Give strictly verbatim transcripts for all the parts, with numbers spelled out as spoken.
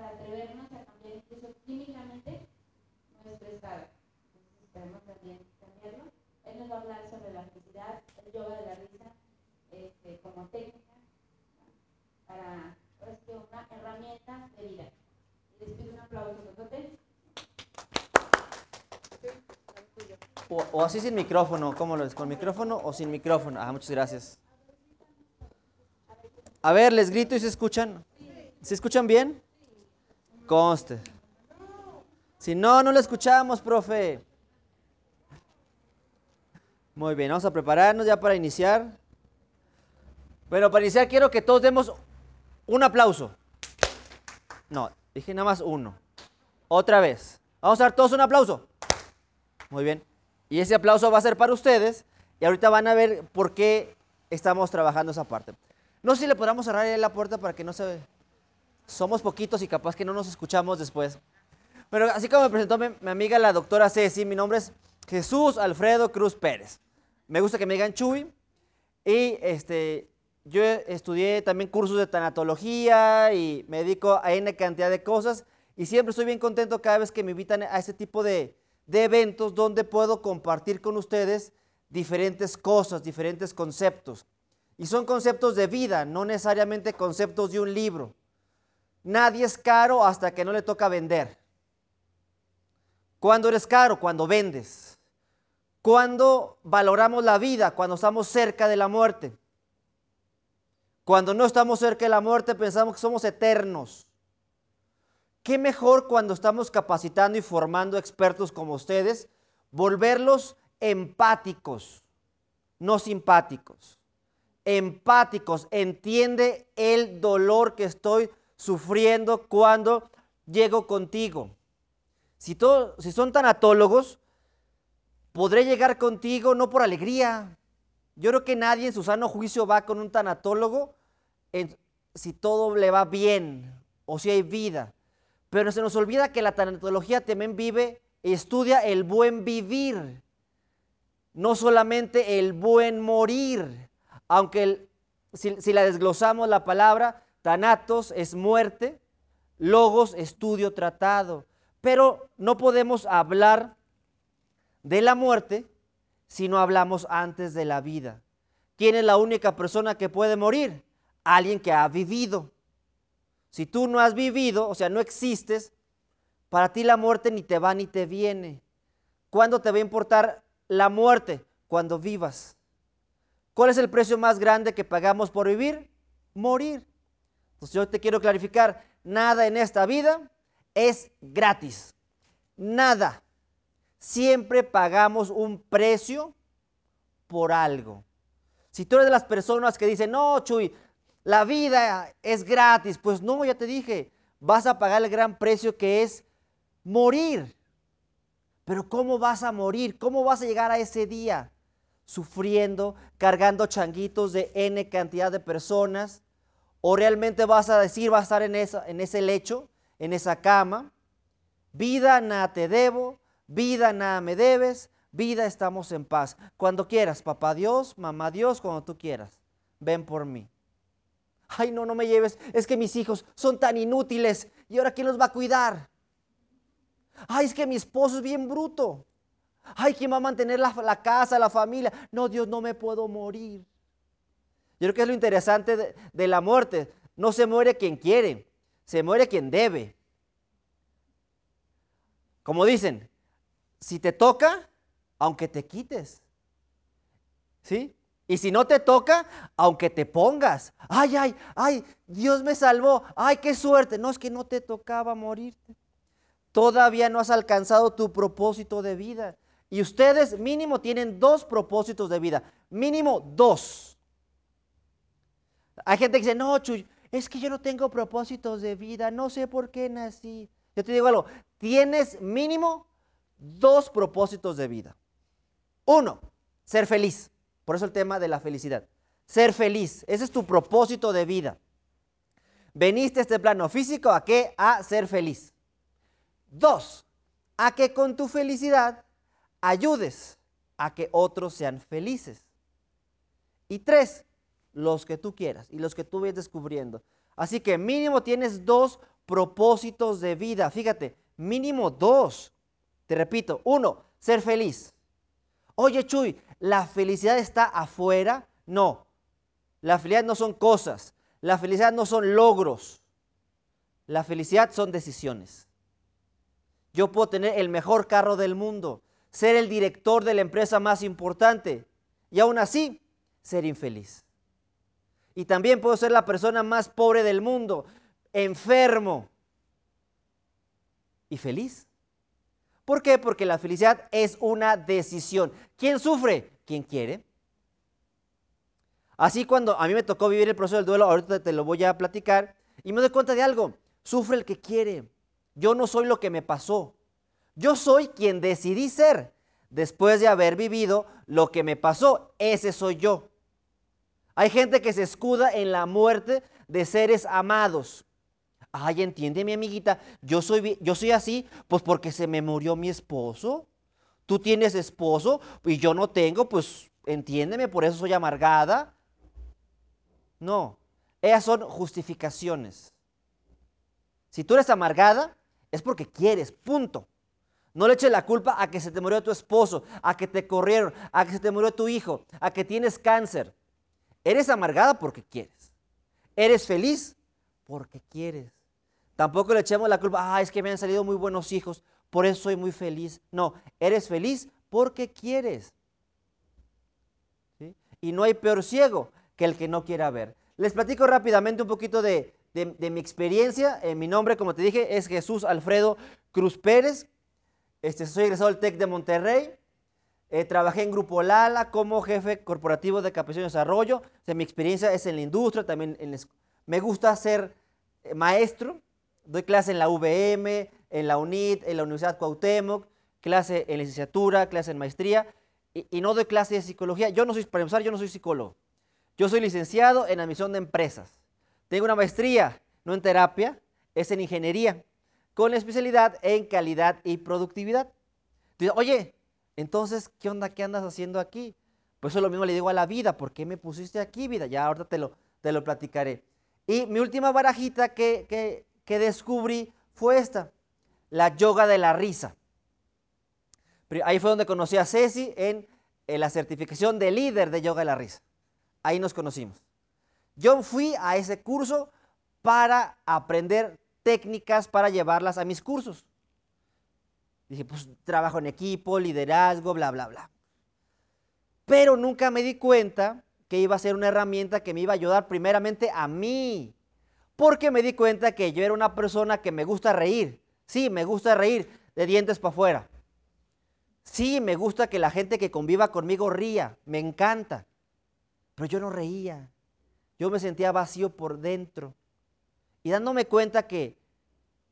para atrevernos a cambiar incluso químicamente nuestro estado. Entonces esperemos también cambiarlo. Él nos va a hablar sobre la felicidad, el yoga de la risa, este, como técnica, para es que una herramienta de vida. Y les pido un aplauso a todos. O, o así sin micrófono, ¿cómo lo es? ¿Con micrófono o sin micrófono? Ah, muchas gracias. A ver, les grito y se escuchan. ¿Se escuchan bien? Conste. Si no, no lo escuchamos, profe. Muy bien, vamos a prepararnos ya para iniciar. Bueno, para iniciar quiero que todos demos un aplauso. No, dije nada más uno. Otra vez. Vamos a dar todos un aplauso. Muy bien. Y ese aplauso va a ser para ustedes. Y ahorita van a ver por qué estamos trabajando esa parte. No sé si le podamos cerrar la puerta para que no se vea. Somos poquitos y capaz que no nos escuchamos después. Pero así como me presentó mi, mi amiga la doctora Ceci, mi nombre es Jesús Alfredo Cruz Pérez. Me gusta que me digan Chuy. Y este, yo estudié también cursos de tanatología y me dedico a una cantidad de cosas. Y siempre estoy bien contento cada vez que me invitan a este tipo de, de eventos donde puedo compartir con ustedes diferentes cosas, diferentes conceptos. Y son conceptos de vida, no necesariamente conceptos de un libro. Nadie es caro hasta que no le toca vender. ¿Cuándo eres caro? Cuando vendes. ¿Cuándo valoramos la vida? Cuando estamos cerca de la muerte. Cuando no estamos cerca de la muerte pensamos que somos eternos. ¿Qué mejor cuando estamos capacitando y formando expertos como ustedes? Volverlos empáticos, no simpáticos. Empáticos, entiende el dolor que estoy sufriendo cuando llego contigo. Si, todo, si son tanatólogos, podré llegar contigo no por alegría. Yo creo que nadie en su sano juicio va con un tanatólogo en, si todo le va bien o si hay vida. Pero se nos olvida que la tanatología también vive, estudia el buen vivir, no solamente el buen morir. Aunque el, si, si la desglosamos la palabra, tanatos es muerte, logos, estudio, tratado. Pero no podemos hablar de la muerte si no hablamos antes de la vida. ¿Quién es la única persona que puede morir? Alguien que ha vivido. Si tú no has vivido, o sea, no existes, para ti la muerte ni te va ni te viene. ¿Cuándo te va a importar la muerte? Cuando vivas. ¿Cuál es el precio más grande que pagamos por vivir? Morir. Entonces yo te quiero clarificar, nada en esta vida es gratis. Nada. Siempre pagamos un precio por algo. Si tú eres de las personas que dicen, no, Chuy, la vida es gratis. Pues no, ya te dije, vas a pagar el gran precio que es morir. Pero ¿cómo vas a morir? ¿Cómo vas a llegar a ese día? Sufriendo, cargando changuitos de ene cantidad de personas, o realmente vas a decir, vas a estar en, esa, en ese lecho, en esa cama, vida nada te debo, vida nada me debes, vida estamos en paz, cuando quieras, papá Dios, mamá Dios, cuando tú quieras, ven por mí. Ay no, no me lleves, es que mis hijos son tan inútiles, ¿y ahora quién los va a cuidar? Ay, es que mi esposo es bien bruto. Ay, ¿quién va a mantener la, la casa, la familia? No, Dios, no me puedo morir. Yo creo que es lo interesante de, de la muerte. No se muere quien quiere, se muere quien debe. Como dicen, si te toca, aunque te quites. ¿Sí? Y si no te toca, aunque te pongas. Ay, ay, ay, Dios me salvó. Ay, qué suerte. No, es que no te tocaba morirte. Todavía no has alcanzado tu propósito de vida. Y ustedes mínimo tienen dos propósitos de vida, mínimo dos. Hay gente que dice, no, Chuy, es que yo no tengo propósitos de vida, no sé por qué nací. Yo te digo algo, tienes mínimo dos propósitos de vida. Uno, ser feliz, por eso el tema de la felicidad. Ser feliz, ese es tu propósito de vida. Veniste a este plano físico, ¿a qué? A ser feliz. Dos, a que con tu felicidad ayudes a que otros sean felices. Y tres, los que tú quieras y los que tú vayas descubriendo. Así que mínimo tienes dos propósitos de vida. Fíjate, mínimo dos. Te repito, uno, ser feliz. Oye, Chuy, ¿la felicidad está afuera? No. La felicidad no son cosas. La felicidad no son logros. La felicidad son decisiones. Yo puedo tener el mejor carro del mundo, ser el director de la empresa más importante y aún así ser infeliz. Y también puedo ser la persona más pobre del mundo, enfermo y feliz. ¿Por qué? Porque la felicidad es una decisión. ¿Quién sufre? ¿Quién quiere? Así cuando a mí me tocó vivir el proceso del duelo, ahorita te lo voy a platicar, y me doy cuenta de algo, sufre el que quiere. Yo no soy lo que me pasó. Yo soy quien decidí ser después de haber vivido lo que me pasó. Ese soy yo. Hay gente que se escuda en la muerte de seres amados. Ay, entiende mi amiguita, yo soy, yo soy así, pues porque se me murió mi esposo. Tú tienes esposo y yo no tengo, pues entiéndeme, por eso soy amargada. No, ellas son justificaciones. Si tú eres amargada, es porque quieres, punto. No le eches la culpa a que se te murió tu esposo, a que te corrieron, a que se te murió tu hijo, a que tienes cáncer. Eres amargada porque quieres. Eres feliz porque quieres. Tampoco le echemos la culpa, ah, es que me han salido muy buenos hijos, por eso soy muy feliz. No, eres feliz porque quieres. ¿Sí? Y no hay peor ciego que el que no quiera ver. Les platico rápidamente un poquito de, de, de mi experiencia. Eh, mi nombre, como te dije, es Jesús Alfredo Cruz Pérez. Este, soy egresado del Tec de Monterrey, eh, trabajé en Grupo Lala como jefe corporativo de capacitación y desarrollo. O sea, mi experiencia es en la industria, también en la... Me gusta ser eh, maestro, doy clase en la U V M, en la U N I D, en la Universidad Cuauhtémoc, clase en licenciatura, clase en maestría, y, y no doy clase de psicología. Yo no soy, para empezar, yo no soy psicólogo. Yo soy licenciado en admisión de empresas. Tengo una maestría, no en terapia, es en ingeniería, con especialidad en calidad y productividad. Entonces, oye, entonces, ¿qué onda? ¿Qué andas haciendo aquí? Pues eso es lo mismo le digo a la vida. ¿Por qué me pusiste aquí, vida? Ya ahorita te lo, te lo platicaré. Y mi última barajita que, que, que descubrí fue esta, la yoga de la risa. Ahí fue donde conocí a Ceci en, en la certificación de líder de yoga de la risa. Ahí nos conocimos. Yo fui a ese curso para aprender técnicas para llevarlas a mis cursos. Dije, pues trabajo en equipo, liderazgo, bla, bla, bla. Pero nunca me di cuenta que iba a ser una herramienta que me iba a ayudar primeramente a mí. Porque me di cuenta que yo era una persona que me gusta reír. Sí, me gusta reír de dientes para afuera. Sí, me gusta que la gente que conviva conmigo ría. Me encanta. Pero yo no reía. Yo me sentía vacío por dentro. Y dándome cuenta que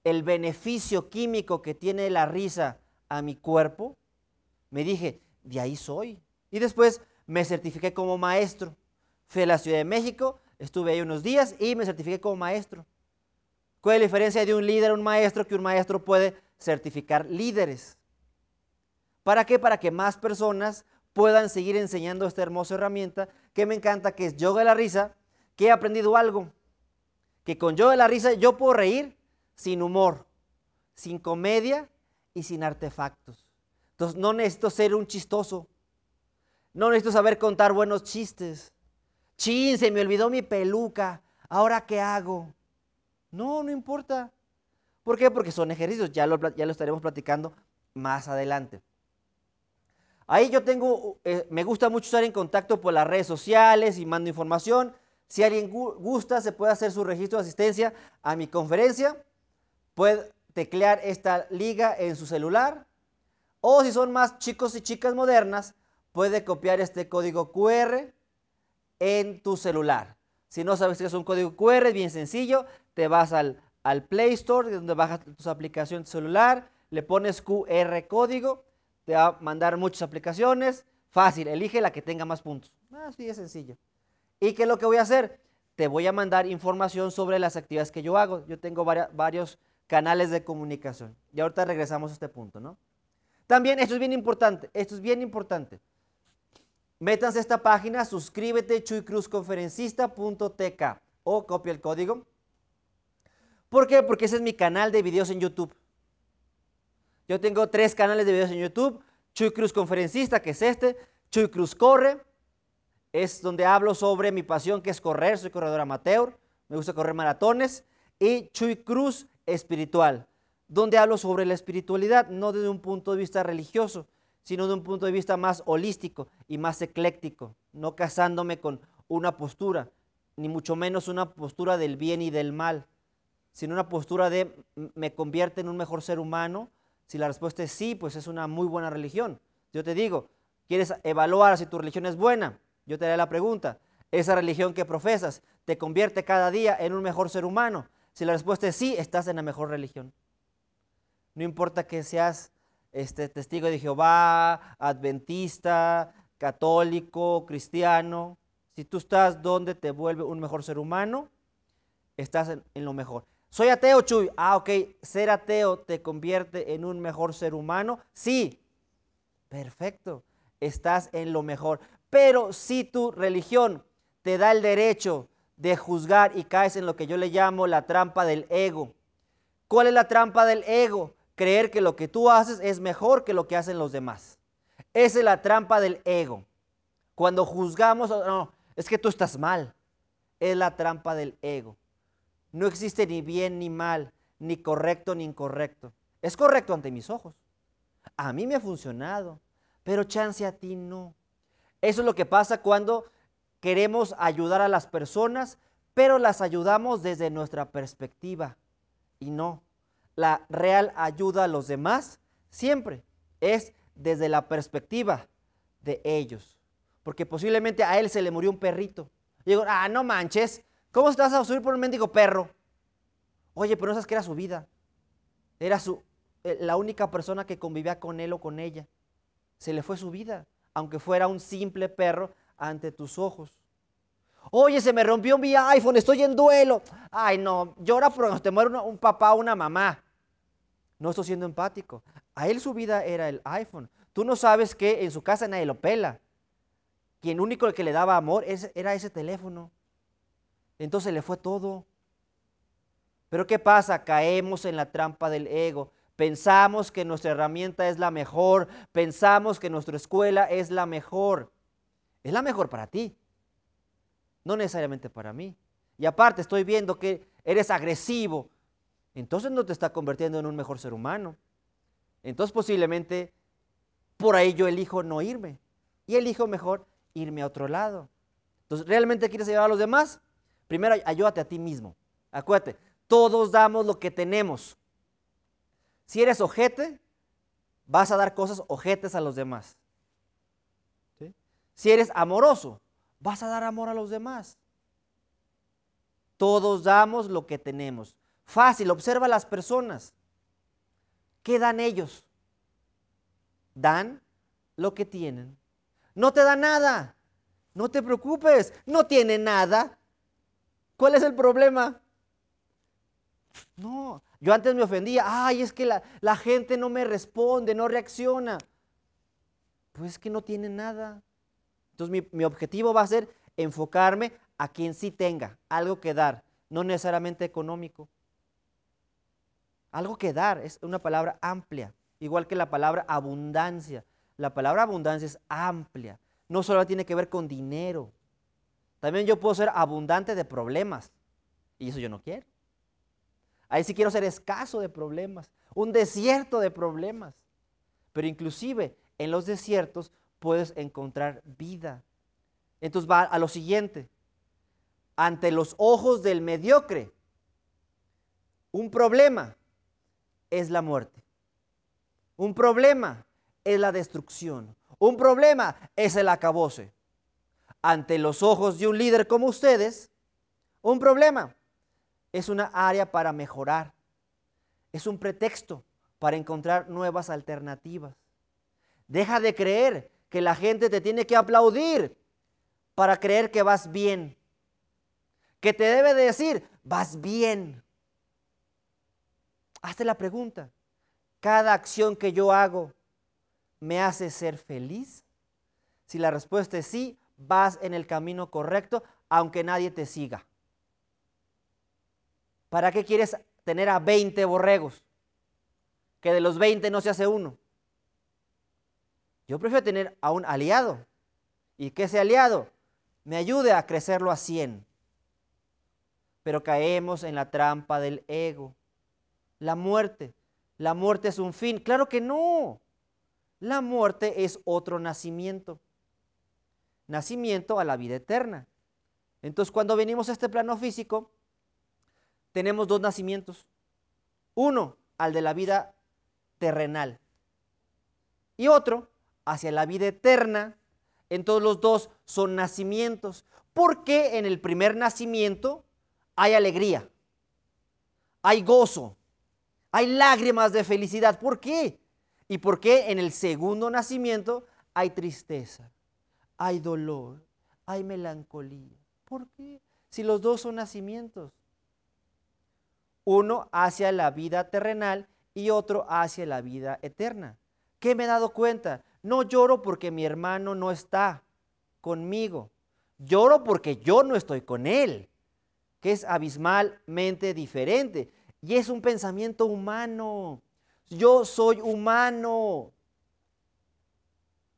el beneficio químico que tiene la risa a mi cuerpo, me dije, de ahí soy. Y después me certifiqué como maestro. Fui a la Ciudad de México, estuve ahí unos días y me certifiqué como maestro. ¿Cuál es la diferencia de un líder a un maestro? Que un maestro puede certificar líderes. ¿Para qué? Para que más personas puedan seguir enseñando esta hermosa herramienta que me encanta, que es yoga de la risa, que he aprendido algo. Que con yoga de la risa yo puedo reír sin humor, sin comedia y sin artefactos. Entonces no necesito ser un chistoso, no necesito saber contar buenos chistes. Chin, se me olvidó mi peluca, ¿ahora qué hago? No, no importa. ¿Por qué? Porque son ejercicios, ya lo, ya lo estaremos platicando más adelante. Ahí yo tengo, eh, me gusta mucho estar en contacto por las redes sociales y mando información. Si alguien gusta, se puede hacer su registro de asistencia a mi conferencia. Puede teclear esta liga en su celular. O si son más chicos y chicas modernas, puede copiar este código Q R en tu celular. Si no sabes qué es un código Q R, es bien sencillo. Te vas al, al Play Store, donde bajas tu aplicación en tu celular. Le pones Q R código. Te va a mandar muchas aplicaciones. Fácil, elige la que tenga más puntos. Así es sencillo. ¿Y qué es lo que voy a hacer? Te voy a mandar información sobre las actividades que yo hago. Yo tengo varia, varios canales de comunicación. Y ahorita regresamos a este punto, ¿no? También, esto es bien importante, esto es bien importante. Métanse a esta página, suscríbete, chuy cruz conferencista punto t k o copia el código. ¿Por qué? Porque ese es mi canal de videos en YouTube. Yo tengo tres canales de videos en YouTube. Chuy Cruz Conferencista, que es este. Chuy Cruz Corre, es donde hablo sobre mi pasión, que es correr. Soy corredor amateur, me gusta correr maratones. Y Chuy Cruz Espiritual, donde hablo sobre la espiritualidad, no desde un punto de vista religioso, sino de un punto de vista más holístico y más ecléctico, no casándome con una postura, ni mucho menos una postura del bien y del mal, sino una postura de me convierte en un mejor ser humano. Si la respuesta es sí, pues es una muy buena religión. Yo te digo, ¿quieres evaluar si tu religión es buena? Yo te haré la pregunta, ¿esa religión que profesas te convierte cada día en un mejor ser humano? Si la respuesta es sí, estás en la mejor religión. No importa que seas este, testigo de Jehová, adventista, católico, cristiano. Si tú estás donde te vuelve un mejor ser humano, estás en, en lo mejor. Soy ateo, Chuy. Ah, ok, ser ateo te convierte en un mejor ser humano. Sí, perfecto, estás en lo mejor. Pero si tu religión te da el derecho de juzgar y caes en lo que yo le llamo la trampa del ego. ¿Cuál es la trampa del ego? Creer que lo que tú haces es mejor que lo que hacen los demás. Esa es la trampa del ego. Cuando juzgamos, no, es que tú estás mal. Es la trampa del ego. No existe ni bien ni mal, ni correcto ni incorrecto. Es correcto ante mis ojos. A mí me ha funcionado, pero chance a ti no. Eso es lo que pasa cuando queremos ayudar a las personas, pero las ayudamos desde nuestra perspectiva. Y no, la real ayuda a los demás siempre es desde la perspectiva de ellos. Porque posiblemente a él se le murió un perrito. Y digo, ah, no manches, ¿cómo estás a subir por un mendigo perro? Oye, pero no sabes que era su vida. Era su, la única persona que convivía con él o con ella. Se le fue su vida, aunque fuera un simple perro ante tus ojos. Oye, se me rompió mi iPhone, estoy en duelo. Ay, no, llora porque te muere un papá o una mamá. No estoy siendo empático. A él su vida era el iPhone. Tú no sabes que en su casa nadie lo pela. Quien único que le daba amor era ese teléfono. Entonces le fue todo. Pero ¿qué pasa? Caemos en la trampa del ego. Pensamos que nuestra herramienta es la mejor. Pensamos que nuestra escuela es la mejor. Es la mejor para ti. No necesariamente para mí. Y aparte estoy viendo que eres agresivo. Entonces no te está convirtiendo en un mejor ser humano. Entonces posiblemente por ahí yo elijo no irme. Y elijo mejor irme a otro lado. Entonces, ¿realmente quieres ayudar a los demás? Primero, ayúdate a ti mismo. Acuérdate, todos damos lo que tenemos. Si eres ojete, vas a dar cosas ojetes a los demás. ¿Sí? Si eres amoroso, vas a dar amor a los demás. Todos damos lo que tenemos. Fácil, observa a las personas. ¿Qué dan ellos? Dan lo que tienen. No te da nada. No te preocupes. No tiene nada. ¿Cuál es el problema? No. Yo antes me ofendía. Ay, es que la, la gente no me responde, no reacciona. Pues es que no tiene nada. Entonces mi, mi objetivo va a ser enfocarme a quien sí tenga algo que dar, no necesariamente económico. Algo que dar es una palabra amplia, igual que la palabra abundancia. La palabra abundancia es amplia, no solo tiene que ver con dinero. También yo puedo ser abundante de problemas y eso yo no quiero. Ahí sí quiero ser escaso de problemas, un desierto de problemas. Pero inclusive en los desiertos puedes encontrar vida. Entonces va a lo siguiente. Ante los ojos del mediocre, un problema es la muerte. Un problema es la destrucción. Un problema es el acabose. Ante los ojos de un líder como ustedes, un problema es una área para mejorar. Es un pretexto para encontrar nuevas alternativas. Deja de creer que la gente te tiene que aplaudir para creer que vas bien. Que te debe de decir, vas bien. Hazte la pregunta, ¿cada acción que yo hago me hace ser feliz? Si la respuesta es sí, vas en el camino correcto, aunque nadie te siga. ¿Para qué quieres tener a veinte borregos, que de los veinte no se hace uno. Yo prefiero tener a un aliado y que ese aliado me ayude a crecerlo a cien. Pero caemos en la trampa del ego. La muerte. La muerte es un fin. Claro que no. La muerte es otro nacimiento. Nacimiento a la vida eterna. Entonces, cuando venimos a este plano físico, tenemos dos nacimientos. Uno, al de la vida terrenal. Y otro, hacia la vida eterna. Entonces, los dos son nacimientos. Porque en el primer nacimiento hay alegría, hay gozo, hay lágrimas de felicidad. ¿Por qué? Y porque en el segundo nacimiento hay tristeza, hay dolor, hay melancolía. ¿Por qué? Si los dos son nacimientos. Uno hacia la vida terrenal y otro hacia la vida eterna. ¿Qué me he dado cuenta? No lloro porque mi hermano no está conmigo. Lloro porque yo no estoy con él, que es abismalmente diferente. Y es un pensamiento humano. Yo soy humano.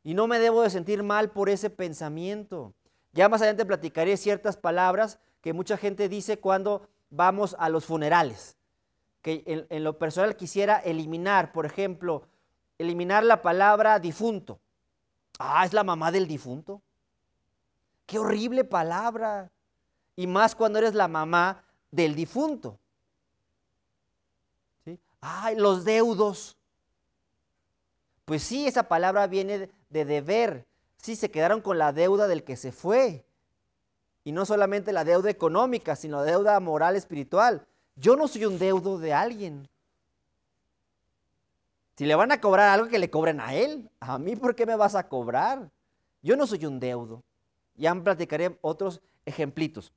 Y no me debo de sentir mal por ese pensamiento. Ya más adelante platicaré ciertas palabras que mucha gente dice cuando vamos a los funerales, que en, en lo personal quisiera eliminar, por ejemplo, eliminar la palabra difunto. Ah, es la mamá del difunto. Qué horrible palabra. Y más cuando eres la mamá del difunto. ¿Sí? Ay, los deudos. Pues sí, esa palabra viene de deber. Sí, se quedaron con la deuda del que se fue. Y no solamente la deuda económica, sino la deuda moral, espiritual. Yo no soy un deudo de alguien. Si le van a cobrar algo, que le cobren a él. A mí, ¿por qué me vas a cobrar? Yo no soy un deudo. Ya me platicaré otros ejemplitos.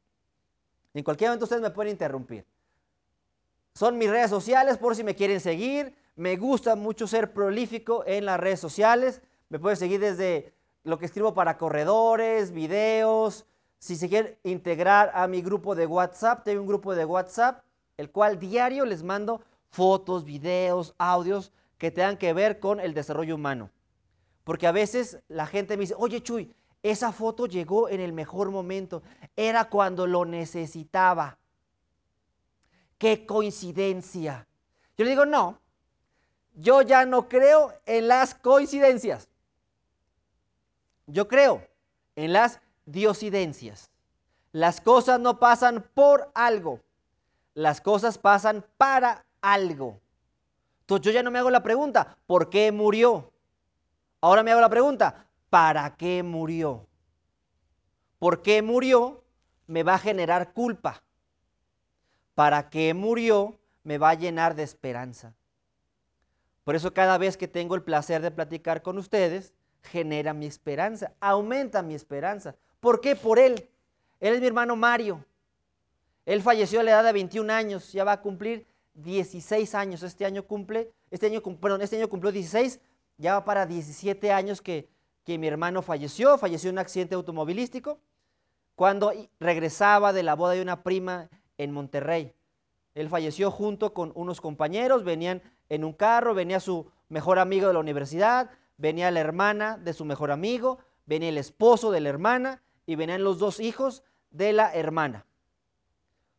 En cualquier momento ustedes me pueden interrumpir. Son mis redes sociales por si me quieren seguir. Me gusta mucho ser prolífico en las redes sociales. Me pueden seguir desde lo que escribo para corredores, videos. Si se quieren integrar a mi grupo de WhatsApp, tengo un grupo de WhatsApp, el cual diario les mando fotos, videos, audios que tengan que ver con el desarrollo humano. Porque a veces la gente me dice, oye Chuy, esa foto llegó en el mejor momento, era cuando lo necesitaba. ¡Qué coincidencia! Yo le digo, no, yo ya no creo en las coincidencias. Yo creo en las diosidencias. Las cosas no pasan por algo. Las cosas pasan para algo. Entonces yo ya no me hago la pregunta, ¿por qué murió? Ahora me hago la pregunta, ¿para qué murió? ¿Por qué murió? Me va a generar culpa. ¿Para qué murió? Me va a llenar de esperanza. Por eso cada vez que tengo el placer de platicar con ustedes, genera mi esperanza, aumenta mi esperanza. ¿Por qué? Por él. Él es mi hermano Mario. Él falleció a la edad de veintiún años, ya va a cumplir dieciséis años. Este año cumple, este año, perdón, este año cumplió dieciséis, ya va para diecisiete años que, que mi hermano falleció, falleció en un accidente automovilístico, cuando regresaba de la boda de una prima en Monterrey. Él falleció junto con unos compañeros, venían en un carro, venía su mejor amigo de la universidad, venía la hermana de su mejor amigo, venía el esposo de la hermana y venían los dos hijos de la hermana.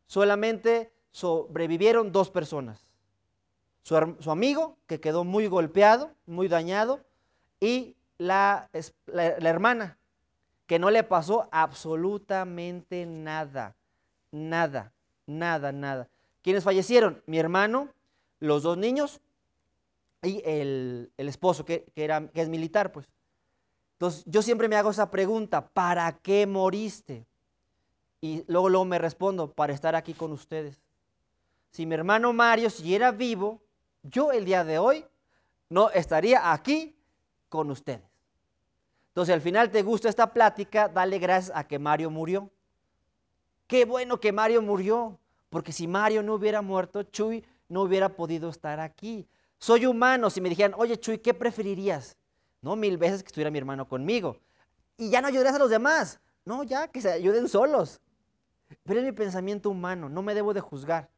Solamente sobrevivieron dos personas. Su, su amigo, que quedó muy golpeado, muy dañado, y la, la, la hermana, que no le pasó absolutamente nada, nada, nada, nada. ¿Quiénes fallecieron? Mi hermano, los dos niños, y el, el esposo, que, que, era, que es militar, pues. Entonces, yo siempre me hago esa pregunta, ¿para qué moriste? Y luego, luego me respondo, para estar aquí con ustedes. Si mi hermano Mario siguiera vivo, yo el día de hoy no estaría aquí con ustedes. Entonces, al final te gusta esta plática, dale gracias a que Mario murió. Qué bueno que Mario murió, porque si Mario no hubiera muerto, Chuy no hubiera podido estar aquí. Soy humano. Si me dijeran, oye Chuy, ¿qué preferirías? No, mil veces que estuviera mi hermano conmigo. Y ya no ayudarías a los demás. No, ya, que se ayuden solos. Pero es mi pensamiento humano, no me debo de juzgar.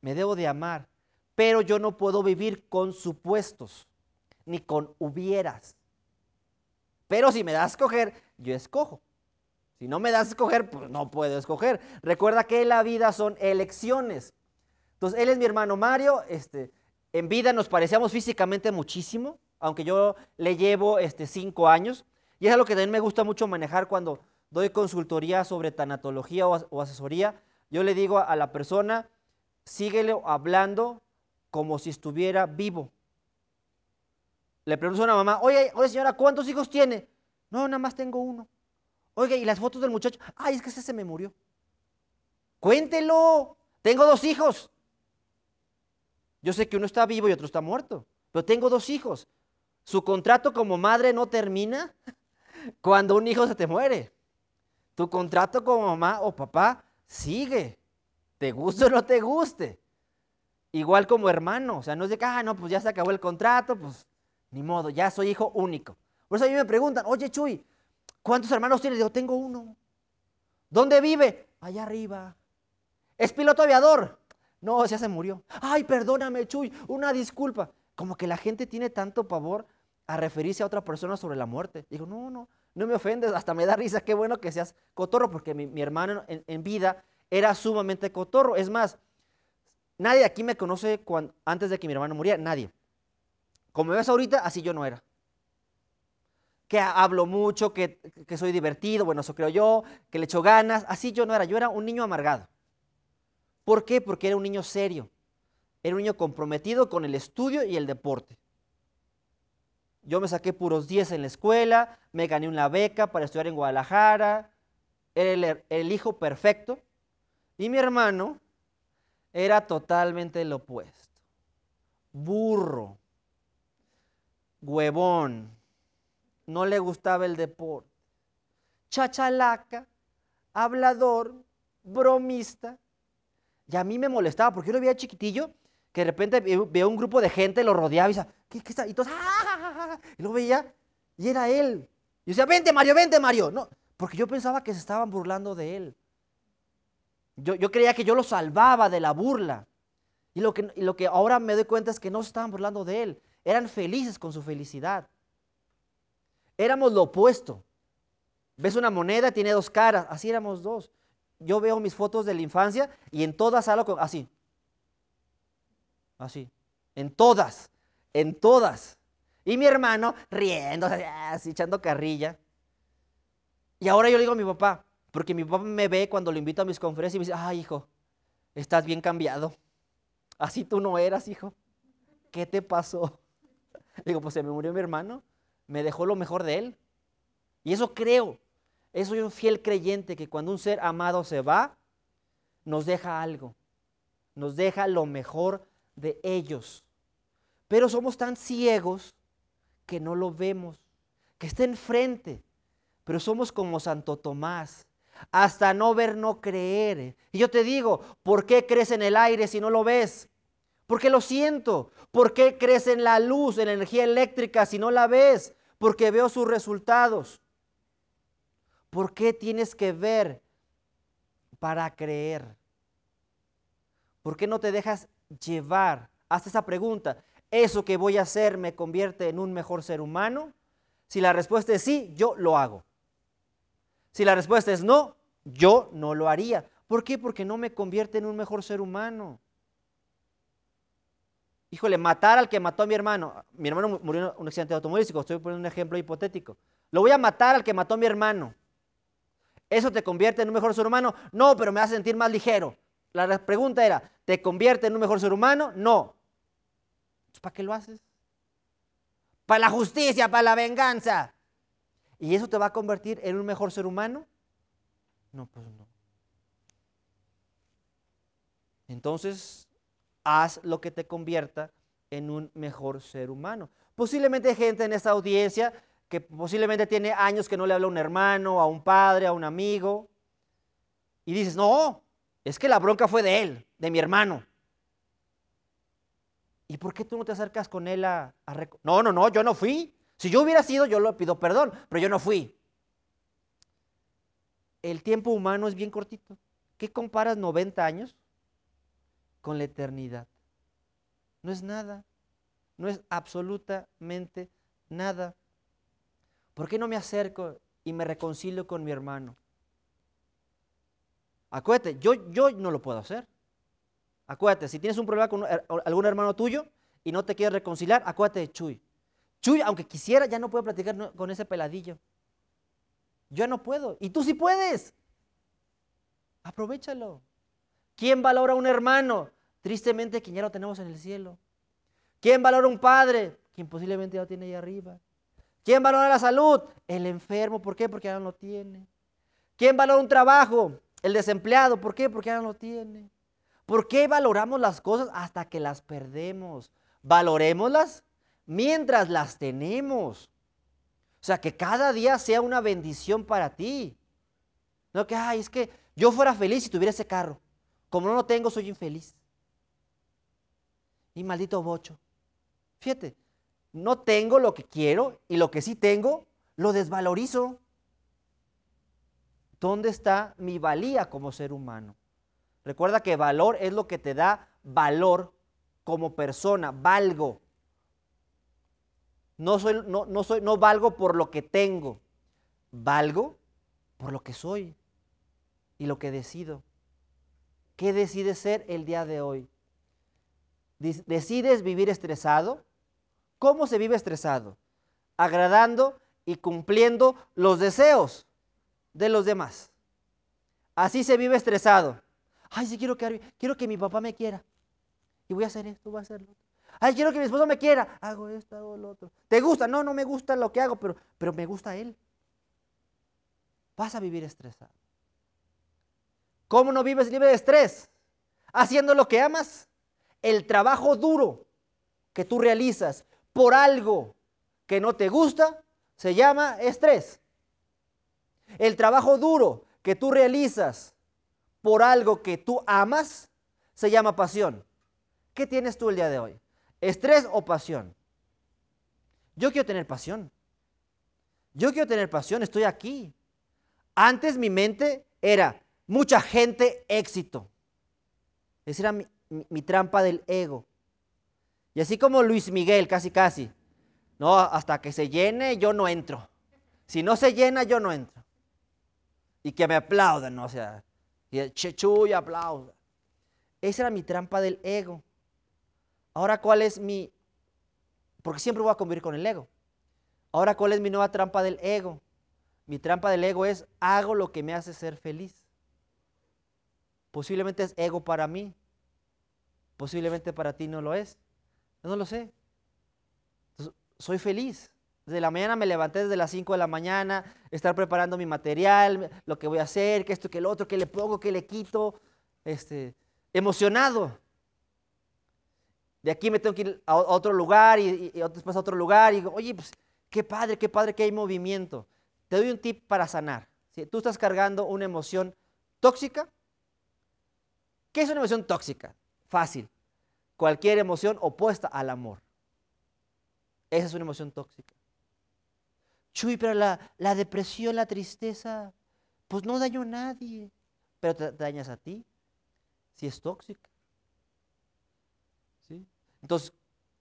me debo de amar, pero yo no puedo vivir con supuestos, ni con hubieras. Pero si me das a escoger, yo escojo. Si no me das a escoger, pues no puedo escoger. Recuerda que la vida son elecciones. Entonces, él es mi hermano Mario, este, en vida nos parecíamos físicamente muchísimo, aunque yo le llevo este, cinco años, y es algo que también me gusta mucho manejar cuando doy consultoría sobre tanatología o, as o asesoría. Yo le digo a, a la persona, síguele hablando como si estuviera vivo. Le pregunto a una mamá, oye, oye señora, ¿cuántos hijos tiene? No, nada más tengo uno. Oiga, ¿y las fotos del muchacho? Ay, es que ese se me murió. Cuéntelo, tengo dos hijos. Yo sé que uno está vivo y otro está muerto, pero tengo dos hijos. Su contrato como madre no termina cuando un hijo se te muere. Tu contrato como mamá o papá sigue, te guste o no te guste. Igual como hermano, o sea, no es de que, ah, no, pues ya se acabó el contrato, pues ni modo, ya soy hijo único. Por eso a mí me preguntan, oye Chuy, ¿cuántos hermanos tienes? Digo, tengo uno. ¿Dónde vive? Allá arriba. ¿Es piloto aviador? No, ya se murió. Ay, perdóname Chuy, una disculpa. Como que la gente tiene tanto pavor a referirse a otra persona sobre la muerte. Digo, no, no, no me ofendes, hasta me da risa, qué bueno que seas cotorro, porque mi, mi hermano en, en vida era sumamente cotorro. Es más, nadie aquí me conoce cuando, antes de que mi hermano muriera, nadie. Como me ves ahorita, así yo no era. Que hablo mucho, que, que soy divertido, bueno, eso creo yo, que le echo ganas, así yo no era. Yo era un niño amargado. ¿Por qué? Porque era un niño serio. Era un niño comprometido con el estudio y el deporte. Yo me saqué puros diez en la escuela, me gané una beca para estudiar en Guadalajara, era el, el hijo perfecto. Y mi hermano era totalmente lo opuesto. Burro, huevón, no le gustaba el deporte, chachalaca, hablador, bromista. Y a mí me molestaba porque yo lo veía chiquitillo, que de repente veía un grupo de gente, lo rodeaba y decía, ¿qué, qué está? Y todos, ¡ah! Y lo veía, y era él. Y decía, vente Mario, vente Mario. No, porque yo pensaba que se estaban burlando de él. Yo, yo creía que yo lo salvaba de la burla. Y lo, que, y lo que ahora me doy cuenta es que no se estaban burlando de él. Eran felices con su felicidad. Éramos lo opuesto. Ves una moneda, tiene dos caras. Así éramos dos. Yo veo mis fotos de la infancia y en todas salgo así. Así. En todas. En todas. Y mi hermano riendo, así, echando carrilla. Y ahora yo le digo a mi papá, porque mi papá me ve cuando lo invito a mis conferencias y me dice, ay, hijo, estás bien cambiado. Así tú no eras, hijo. ¿Qué te pasó? Digo, pues se me murió mi hermano. Me dejó lo mejor de él. Y eso creo. Eso soy un fiel creyente, que cuando un ser amado se va, nos deja algo, nos deja lo mejor de ellos. Pero somos tan ciegos que no lo vemos, que está enfrente, pero somos como Santo Tomás, hasta no ver, no creer. Y yo te digo, ¿por qué crees en el aire si no lo ves? ¿Por qué lo siento? ¿Por qué crees en la luz, en la energía eléctrica si no la ves? Porque veo sus resultados. ¿Por qué tienes que ver para creer? ¿Por qué no te dejas llevar? Haz esa pregunta. ¿Eso que voy a hacer me convierte en un mejor ser humano? Si la respuesta es sí, yo lo hago. Si la respuesta es no, yo no lo haría. ¿Por qué? Porque no me convierte en un mejor ser humano. Híjole, matar al que mató a mi hermano. Mi hermano murió en un accidente automovilístico. Estoy poniendo un ejemplo hipotético. Lo voy a matar al que mató a mi hermano. ¿Eso te convierte en un mejor ser humano? No, pero me hace sentir más ligero. La pregunta era, ¿te convierte en un mejor ser humano? No. ¿Para qué lo haces? Para la justicia, para la venganza. ¿Y eso te va a convertir en un mejor ser humano? No, pues no. Entonces, haz lo que te convierta en un mejor ser humano. Posiblemente hay gente en esta audiencia que posiblemente tiene años que no le habla a un hermano, a un padre, a un amigo, y dices, no, es que la bronca fue de él, de mi hermano. ¿Y por qué tú no te acercas con él a... a rec... No, no, no, yo no fui. Si yo hubiera sido, yo le pido perdón, pero yo no fui. El tiempo humano es bien cortito. ¿Qué comparas noventa años con la eternidad. No es nada, no es absolutamente nada. ¿Por qué no me acerco y me reconcilio con mi hermano? Acuérdate, yo, yo no lo puedo hacer. Acuérdate, si tienes un problema con algún hermano tuyo y no te quieres reconciliar, acuérdate de Chuy. Chuy, aunque quisiera, ya no puedo platicar con ese peladillo. Yo no puedo. Y tú sí puedes. Aprovechalo. ¿Quién valora a un hermano? Tristemente, quien ya lo tenemos en el cielo. ¿Quién valora a un padre? Quien posiblemente ya lo tiene ahí arriba. ¿Quién valora la salud? El enfermo. ¿Por qué? Porque ahora no lo tiene. ¿Quién valora un trabajo? El desempleado. ¿Por qué? Porque ahora no lo tiene. ¿Por qué valoramos las cosas hasta que las perdemos? Valorémoslas mientras las tenemos. O sea, que cada día sea una bendición para ti. No que, ay, es que yo fuera feliz si tuviera ese carro. Como no lo tengo, soy infeliz. Y maldito bocho. Fíjate, no tengo lo que quiero y lo que sí tengo, lo desvalorizo. ¿Dónde está mi valía como ser humano? Recuerda que valor es lo que te da valor como persona, valgo. No, soy, no, no, soy, no valgo por lo que tengo, valgo por lo que soy y lo que decido. ¿Qué decides ser el día de hoy? ¿Decides vivir estresado? ¿Cómo se vive estresado? Agradando y cumpliendo los deseos de los demás. Así se vive estresado. Ay, sí, quiero que, quiero que mi papá me quiera. Y voy a hacer esto, voy a hacer lo otro. Ay, quiero que mi esposo me quiera. Hago esto, hago lo otro. ¿Te gusta? No, no me gusta lo que hago, pero, pero me gusta él. Vas a vivir estresado. ¿Cómo no vives libre de estrés? Haciendo lo que amas. El trabajo duro que tú realizas por algo que no te gusta se llama estrés. El trabajo duro que tú realizas por algo que tú amas se llama pasión. ¿Qué tienes tú el día de hoy? ¿Estrés o pasión? Yo quiero tener pasión. Yo quiero tener pasión, estoy aquí. Antes mi mente era mucha gente, éxito. Esa era mi, mi, mi trampa del ego. Y así como Luis Miguel, casi casi. No, hasta que se llene yo no entro. Si no se llena yo no entro. Y que me aplaudan, ¿no? O sea, y el chechuy aplauda. Esa era mi trampa del ego. Ahora, ¿cuál es mi...? Porque siempre voy a convivir con el ego. Ahora, ¿cuál es mi nueva trampa del ego? Mi trampa del ego es, hago lo que me hace ser feliz. Posiblemente es ego para mí. Posiblemente para ti no lo es. Yo no lo sé. Entonces, soy feliz. Desde la mañana me levanté desde las cinco de la mañana, estar preparando mi material, lo que voy a hacer, que esto, que lo otro, que le pongo, que le quito. Este, emocionado. De aquí me tengo que ir a otro lugar y, y, y después a otro lugar. Y digo, oye, pues, qué padre, qué padre que hay movimiento. Te doy un tip para sanar. Si tú estás cargando una emoción tóxica, ¿qué es una emoción tóxica? Fácil. Cualquier emoción opuesta al amor. Esa es una emoción tóxica. Chuy, pero la, la depresión, la tristeza, pues no daño a nadie. Pero te, te dañas a ti si es tóxica. ¿Sí? Entonces,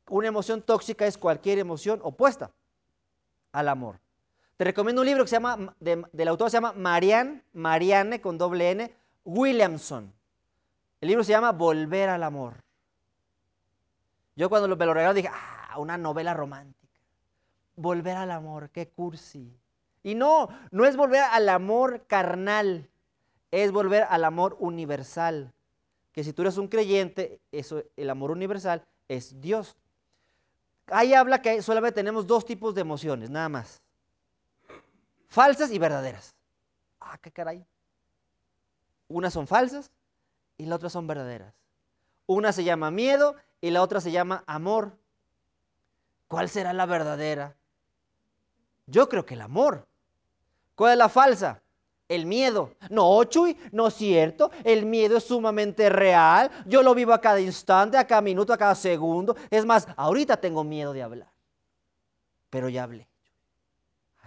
una emoción tóxica es cualquier emoción opuesta al amor. Te recomiendo un libro que se llama, de, del autor se llama Marianne, Marianne con doble N, Williamson. El libro se llama Volver al amor. Yo cuando me lo regalaron dije, ah, una novela romántica. Volver al amor, qué cursi. Y no, no es volver al amor carnal, es volver al amor universal. Que si tú eres un creyente, eso, el amor universal es Dios. Ahí habla que solamente tenemos dos tipos de emociones, nada más. Falsas y verdaderas. Ah, qué caray. Unas son falsas y las otras son verdaderas. Una se llama miedo y la otra se llama amor. ¿Cuál será la verdadera? Yo creo que el amor. ¿Cuál es la falsa? El miedo. No, Chuy, no es cierto. El miedo es sumamente real. Yo lo vivo a cada instante, a cada minuto, a cada segundo. Es más, ahorita tengo miedo de hablar. Pero ya hablé.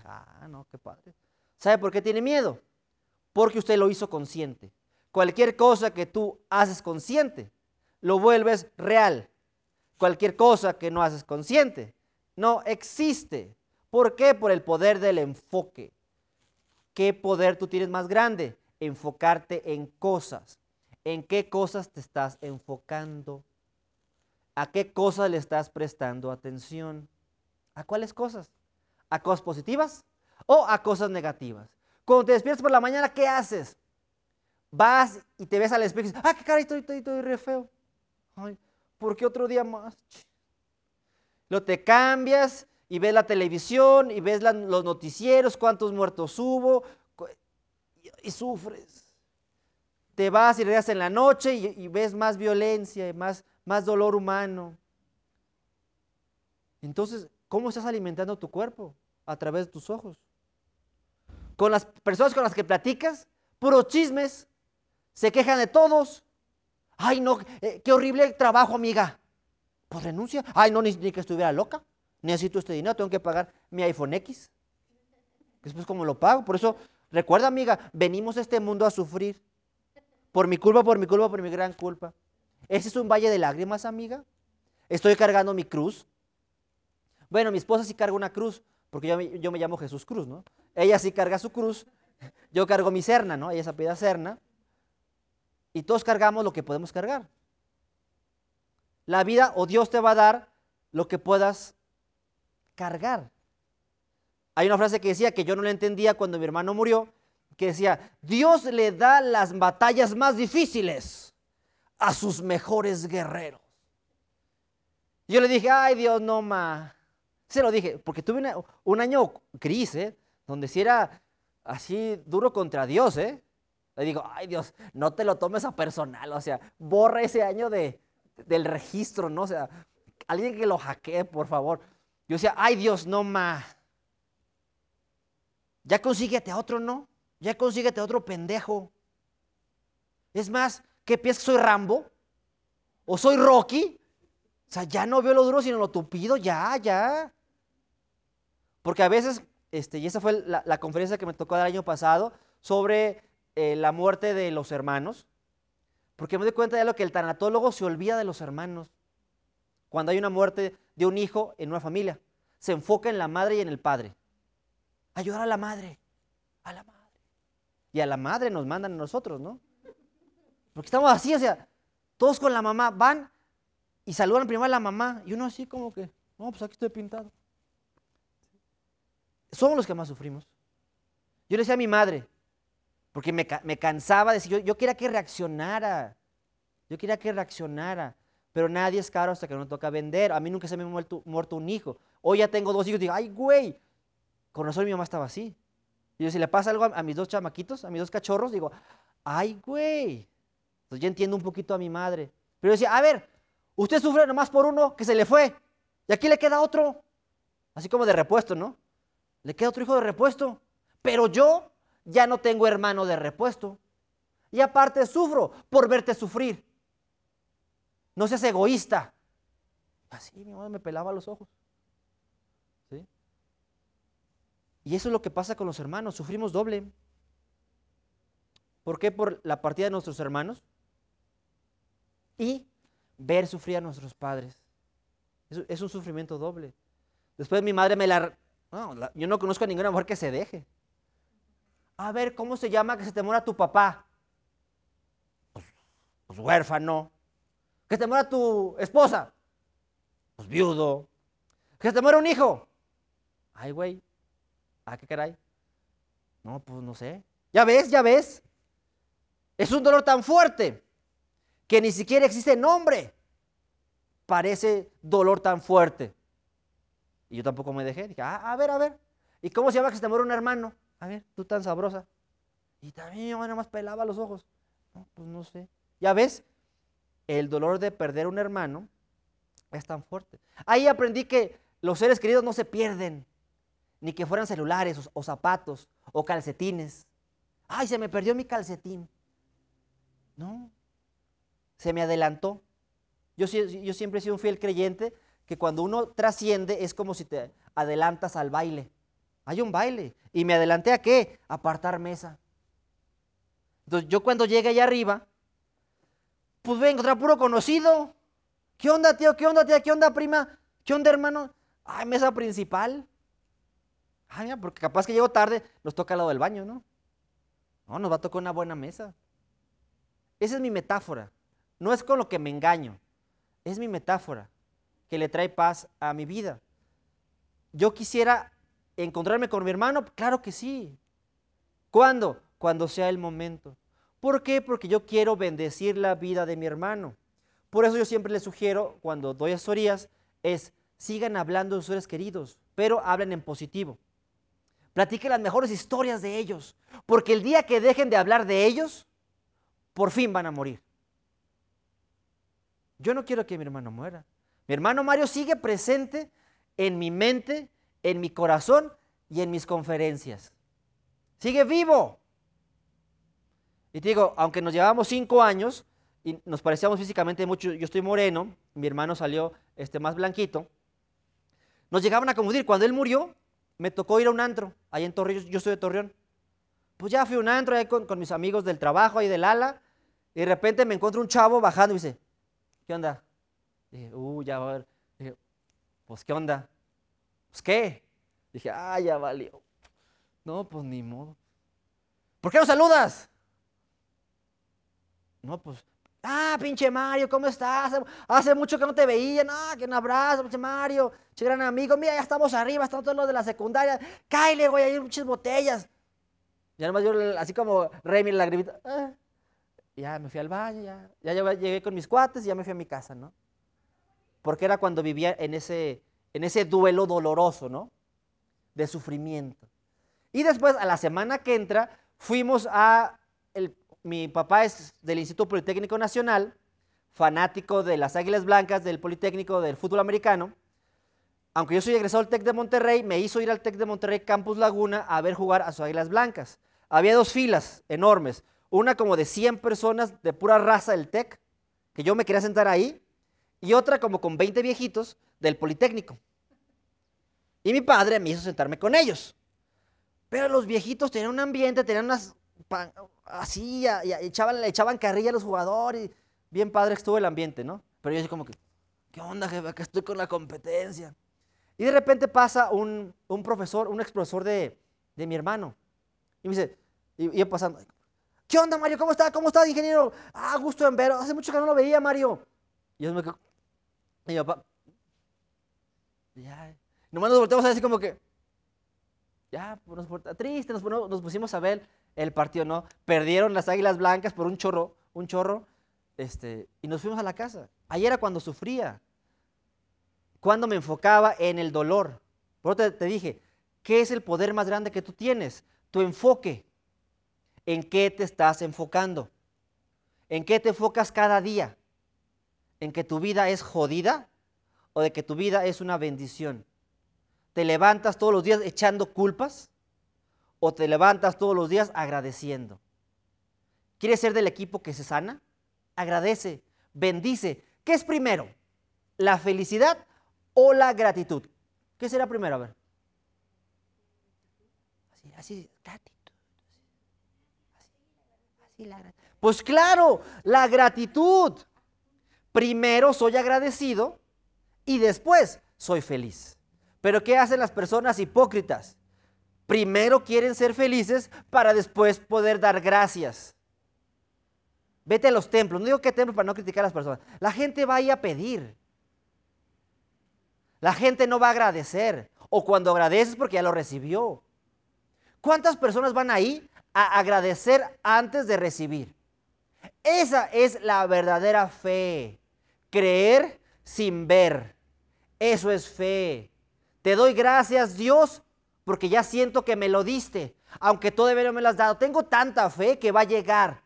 Ah, no, qué padre. ¿Sabe por qué tiene miedo? Porque usted lo hizo consciente. Cualquier cosa que tú haces consciente lo vuelves real. Cualquier cosa que no haces consciente no existe. ¿Por qué? Por el poder del enfoque. ¿Qué poder tú tienes más grande? Enfocarte en cosas. ¿En qué cosas te estás enfocando? ¿A qué cosas le estás prestando atención? ¿A cuáles cosas? ¿A cosas positivas o a cosas negativas? Cuando te despiertas por la mañana, ¿qué haces? Vas y te ves al espejo y dices, ¡ah, qué caray, estoy, estoy, estoy re feo! Ay, ¿por qué otro día más? Luego te cambias y ves la televisión y ves la, los noticieros, cuántos muertos hubo, y, y sufres. Te vas y regresas en la noche y, y ves más violencia y más, más dolor humano. Entonces, ¿cómo estás alimentando tu cuerpo? A través de tus ojos. Con las personas con las que platicas, puros chismes, se quejan de todos. Ay, no, eh, qué horrible trabajo, amiga. Pues renuncia. Ay, no, ni, ni que estuviera loca. Necesito este dinero, tengo que pagar mi iPhone equis. Después, ¿cómo lo pago? Por eso, recuerda, amiga, venimos a este mundo a sufrir. Por mi culpa, por mi culpa, por mi gran culpa. Ese es un valle de lágrimas, amiga. Estoy cargando mi cruz. Bueno, mi esposa sí carga una cruz, porque yo, yo me llamo Jesús Cruz, ¿no? Ella sí carga su cruz, yo cargo mi cerna, ¿no? Ella se apellida Cerna. Y todos cargamos lo que podemos cargar. La vida o Dios te va a dar lo que puedas cargar. Hay una frase que decía que yo no la entendía cuando mi hermano murió, que decía, Dios le da las batallas más difíciles a sus mejores guerreros. Yo le dije, ay Dios, no ma. Se lo dije, porque tuve una, un año gris, ¿eh? Donde si era así duro contra Dios, ¿eh? Le digo, ay Dios, no te lo tomes a personal, o sea, borra ese año de, del registro, ¿no? O sea, alguien que lo hackee, por favor. Yo decía, ay Dios, no ma. Ya consíguete a otro, ¿no? Ya consíguete a otro pendejo. Es más, ¿qué piensas que soy Rambo? ¿O soy Rocky? O sea, ya no veo lo duro, sino lo tupido, ya, ya. Porque a veces, este, y esa fue la, la conferencia que me tocó el año pasado, sobre eh, la muerte de los hermanos, porque me doy cuenta de lo que el tanatólogo se olvida de los hermanos. Cuando hay una muerte de un hijo en una familia, se enfoca en la madre y en el padre. Ayudar a la madre, a la madre. Y a la madre nos mandan a nosotros, ¿no? Porque estamos así, o sea, todos con la mamá van y saludan primero a la mamá, y uno así como que, no, pues aquí estoy pintado. Somos los que más sufrimos. Yo le decía a mi madre, porque me, me cansaba de decir, yo, yo quería que reaccionara, yo quería que reaccionara, pero nadie es caro hasta que no toca vender. A mí nunca se me ha muerto, muerto un hijo. Hoy ya tengo dos hijos, y digo, ay, güey, con razón mi mamá estaba así. Y yo, si le pasa algo a, a mis dos chamaquitos, a mis dos cachorros, digo, ay, güey. Entonces yo entiendo un poquito a mi madre. Pero yo decía, a ver, usted sufre nomás por uno que se le fue, y aquí le queda otro, así como de repuesto, ¿no? Le queda otro hijo de repuesto, pero yo ya no tengo hermano de repuesto, y aparte sufro por verte sufrir. No seas egoísta. Así mi mamá me pelaba los ojos. ¿Sí? Y eso es lo que pasa con los hermanos, sufrimos doble. ¿Por qué? Por la partida de nuestros hermanos y ver sufrir a nuestros padres. Es, es un sufrimiento doble. Después mi madre me la... No, la, yo no conozco a ninguna mujer que se deje. A ver, ¿cómo se llama que se te muera tu papá? Pues, pues huérfano. ¿Que se te muera tu esposa? Pues viudo. ¿Que se te muera un hijo? Ay, güey. Ah, qué caray. No, pues no sé. Ya ves, ya ves. Es un dolor tan fuerte que ni siquiera existe nombre para ese dolor tan fuerte. Y yo tampoco me dejé. Dije, ah, a ver, a ver. ¿Y cómo se llama que se te muere un hermano? A ver, tú tan sabrosa. Y también mi mamá nada más pelaba los ojos. No, pues no sé. Ya ves, el dolor de perder un hermano es tan fuerte. Ahí aprendí que los seres queridos no se pierden, ni que fueran celulares o, o zapatos o calcetines. Ay, se me perdió mi calcetín. No. Se me adelantó. Yo, yo siempre he sido un fiel creyente que cuando uno trasciende es como si te adelantas al baile. Hay un baile. ¿Y me adelanté a qué? Apartar mesa. Entonces yo cuando llegue allá arriba, pues voy a encontrar puro conocido. ¿Qué onda, tío? ¿Qué onda, tía? ¿Qué onda, prima? ¿Qué onda, hermano? Ay, mesa principal. Ay, mira, porque capaz que llego tarde, nos toca al lado del baño, ¿no? No, nos va a tocar una buena mesa. Esa es mi metáfora. No es con lo que me engaño. Es mi metáfora que le trae paz a mi vida. Yo quisiera encontrarme con mi hermano, claro que sí. ¿Cuándo? Cuando sea el momento. ¿Por qué? Porque yo quiero bendecir la vida de mi hermano. Por eso yo siempre les sugiero, cuando doy asesorías, es sigan hablando de sus seres queridos, pero hablen en positivo. Platiquen las mejores historias de ellos, porque el día que dejen de hablar de ellos, por fin van a morir. Yo no quiero que mi hermano muera. Mi hermano Mario sigue presente en mi mente, en mi corazón y en mis conferencias. Sigue vivo. Y te digo, aunque nos llevábamos cinco años y nos parecíamos físicamente mucho, yo estoy moreno, mi hermano salió este, más blanquito, nos llegaban a confundir. Cuando él murió, me tocó ir a un antro, ahí en Torreón, yo soy de Torreón. Pues ya fui a un antro ahí con, con mis amigos del trabajo, ahí de Lala, y de repente me encuentro un chavo bajando y me dice, ¿qué onda? Dije, uh, ya va a ver. Dije, pues, ¿qué onda? Pues, ¿qué? Dije, ah, ya valió. No, pues, ni modo. ¿Por qué no saludas? No, pues, ah, pinche Mario, ¿cómo estás? Hace mucho que no te veía, no, que un abrazo, pinche Mario, che gran amigo, mira, ya estamos arriba, estamos todos los de la secundaria, cáele, güey, hay muchas botellas. Ya nomás yo, así como Remy, la lagrimita, ah, ya me fui al baño, ya, ya llegué con mis cuates y ya me fui a mi casa, ¿no? Porque era cuando vivía en ese, en ese duelo doloroso, ¿no? De sufrimiento. Y después, a la semana que entra, fuimos a... el Mi papá es del Instituto Politécnico Nacional, fanático de las Águilas Blancas, del Politécnico, del fútbol americano. Aunque yo soy egresado del Tec de Monterrey, me hizo ir al Tec de Monterrey Campus Laguna a ver jugar a sus Águilas Blancas. Había dos filas enormes, una como de cien personas de pura raza del Tec, que yo me quería sentar ahí, y otra como con veinte viejitos del Politécnico. Y mi padre me hizo sentarme con ellos. Pero los viejitos tenían un ambiente, tenían unas... pan, así, ya, ya, echaban, le echaban carrilla a los jugadores, bien padre estuvo el ambiente, ¿no? Pero yo así como que, ¿qué onda, jefe? Que estoy con la competencia. Y de repente pasa un, un profesor, un exprofesor de, de mi hermano, y me dice, y, y yo pasando, ¿qué onda, Mario? ¿Cómo está? ¿Cómo está, ingeniero? Ah, gusto en verlo, hace mucho que no lo veía, Mario. Y yo me quedo, y yo, papá, ya, nomás nos volteamos así como que, ya, nos porta triste, nos, nos pusimos a ver el partido, ¿no? Perdieron las Águilas Blancas por un chorro, un chorro, este, y nos fuimos a la casa. Ahí era cuando sufría, cuando me enfocaba en el dolor. Por eso te, te dije, ¿qué es el poder más grande que tú tienes? Tu enfoque. ¿En qué te estás enfocando? ¿En qué te enfocas cada día? ¿En que tu vida es jodida o de que tu vida es una bendición? ¿Te levantas todos los días echando culpas? ¿O te levantas todos los días agradeciendo? ¿Quieres ser del equipo que se sana? Agradece, bendice. ¿Qué es primero? ¿La felicidad o la gratitud? ¿Qué será primero? A ver. Así, así, gratitud. Así, así la gratitud. Pues claro, la gratitud. Primero soy agradecido y después soy feliz. Pero ¿qué hacen las personas hipócritas? Primero quieren ser felices para después poder dar gracias. Vete a los templos. No digo que templos para no criticar a las personas. La gente va a ir a pedir. La gente no va a agradecer. O cuando agradeces porque ya lo recibió. ¿Cuántas personas van ahí a agradecer antes de recibir? Esa es la verdadera fe. Creer sin ver. Eso es fe. Te doy gracias, Dios, porque ya siento que me lo diste, aunque todavía no me lo has dado. Tengo tanta fe que va a llegar.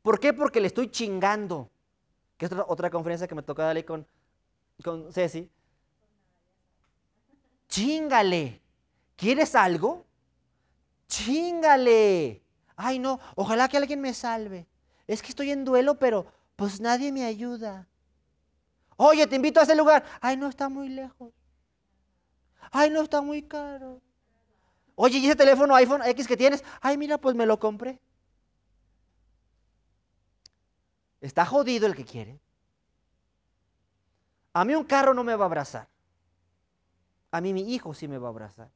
¿Por qué? Porque le estoy chingando. Que es otra, otra conferencia que me tocó darle con, con Ceci. ¡Chíngale! ¿Quieres algo? ¡Chíngale! Ay, no, ojalá que alguien me salve. Es que estoy en duelo, pero pues nadie me ayuda. Oye, te invito a ese lugar. Ay, no, está muy lejos. Ay, no, está muy caro. Oye, ¿y ese teléfono iPhone X que tienes? Ay, mira, pues me lo compré. Está jodido el que quiere. A mí un carro no me va a abrazar. A mí mi hijo sí me va a abrazar.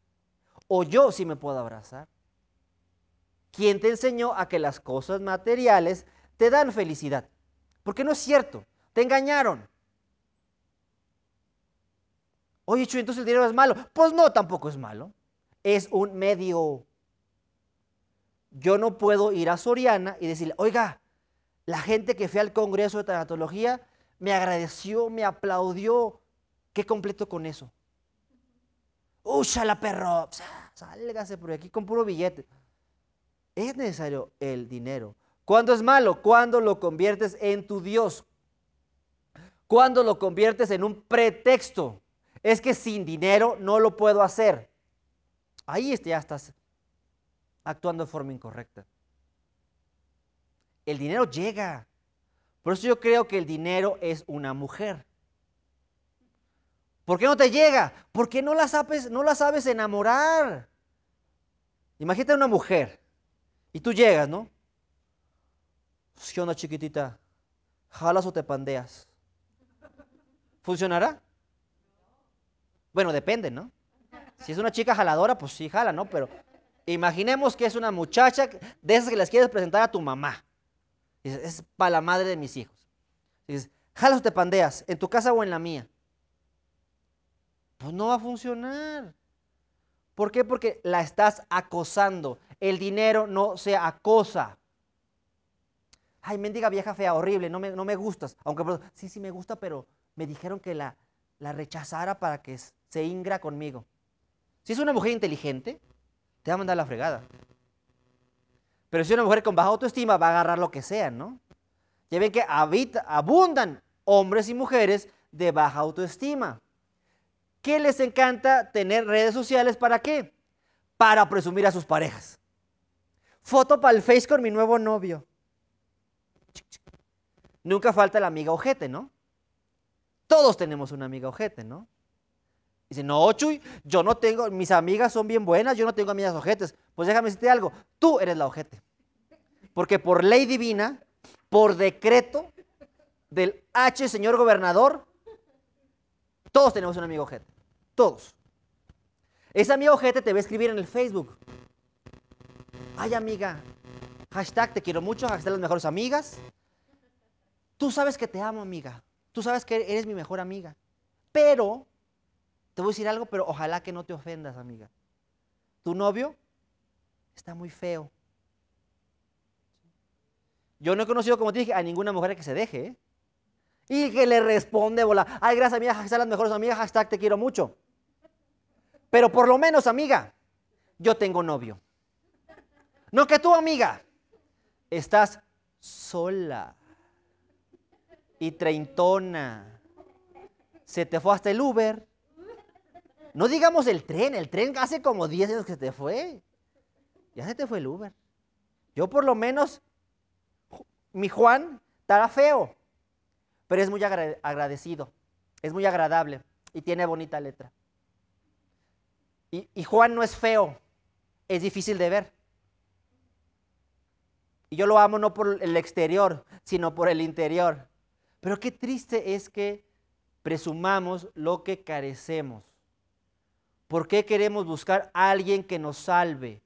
O yo sí me puedo abrazar. ¿Quién te enseñó a que las cosas materiales te dan felicidad? Porque no es cierto. Te engañaron. Oye, Chuy, entonces el dinero es malo. Pues no, tampoco es malo. Es un medio. Yo no puedo ir a Soriana y decirle, oiga, la gente que fue al Congreso de Tanatología me agradeció, me aplaudió. ¿Qué completo con eso? ¡Úchala, perro! Sálgase por aquí con puro billete. Es necesario el dinero. ¿Cuándo es malo? Cuando lo conviertes en tu Dios. Cuando lo conviertes en un pretexto. Es que sin dinero no lo puedo hacer. Ahí ya estás actuando de forma incorrecta. El dinero llega. Por eso yo creo que el dinero es una mujer. ¿Por qué no te llega? Porque no la sabes, no la sabes enamorar. Imagínate una mujer y tú llegas, ¿no? ¿Qué onda, chiquitita? ¿Jalas o te pandeas? ¿Funcionará? Bueno, depende, ¿no? Si es una chica jaladora, pues sí jala, ¿no? Pero imaginemos que es una muchacha de esas que les quieres presentar a tu mamá. Dices, es para la madre de mis hijos. Dices, ¿jalas o te pandeas? ¿En tu casa o en la mía? Pues no va a funcionar. ¿Por qué? Porque la estás acosando. El dinero no se acosa. Ay, mendiga vieja fea, horrible, no me, no me gustas. Aunque sí, sí me gusta, pero me dijeron que la, la rechazara para que se ingra conmigo. Si es una mujer inteligente, te va a mandar la fregada. Pero si es una mujer con baja autoestima, va a agarrar lo que sea, ¿no? Ya ven que habita, abundan hombres y mujeres de baja autoestima. ¿Qué les encanta tener redes sociales? ¿Para qué? Para presumir a sus parejas. Foto para el Face con mi nuevo novio. Nunca falta la amiga ojete, ¿no? Todos tenemos una amiga ojete, ¿no? Dice, no, Chuy, yo no tengo, mis amigas son bien buenas, yo no tengo amigas ojetes. Pues déjame decirte algo, tú eres la ojete. Porque por ley divina, por decreto del H, señor gobernador, todos tenemos un amigo ojete. Todos. Ese amigo ojete te va a escribir en el Facebook. Ay, amiga, hashtag te quiero mucho, hashtag las mejores amigas. Tú sabes que te amo, amiga. Tú sabes que eres mi mejor amiga. Pero, te voy a decir algo, pero ojalá que no te ofendas, amiga. Tu novio está muy feo. Yo no he conocido, como te dije, a ninguna mujer que se deje, ¿eh? Y que le responde, bola. Ay, gracias, amiga, hashtag las mejores amigas, hashtag te quiero mucho. Pero por lo menos, amiga, yo tengo novio. No que tú, amiga, estás sola y treintona. Se te fue hasta el Uber. No digamos el tren, el tren hace como diez años que se te fue. Ya se te fue el Uber. Yo por lo menos, mi Juan estará feo, pero es muy agradecido, es muy agradable y tiene bonita letra. Y, y Juan no es feo, es difícil de ver. Y yo lo amo no por el exterior, sino por el interior. Pero qué triste es que presumamos lo que carecemos. ¿Por qué queremos buscar a alguien que nos salve?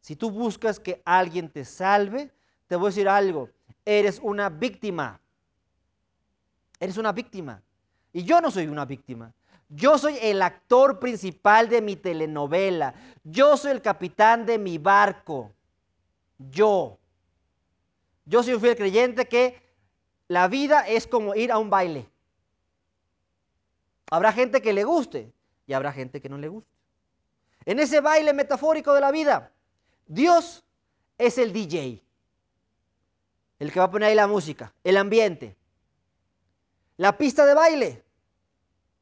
Si tú buscas que alguien te salve, te voy a decir algo. Eres una víctima. Eres una víctima. Y yo no soy una víctima. Yo soy el actor principal de mi telenovela. Yo soy el capitán de mi barco. Yo. Yo soy un fiel creyente que la vida es como ir a un baile. Habrá gente que le guste. Y habrá gente que no le gusta. En ese baile metafórico de la vida, Dios es el D J, el que va a poner ahí la música, el ambiente. La pista de baile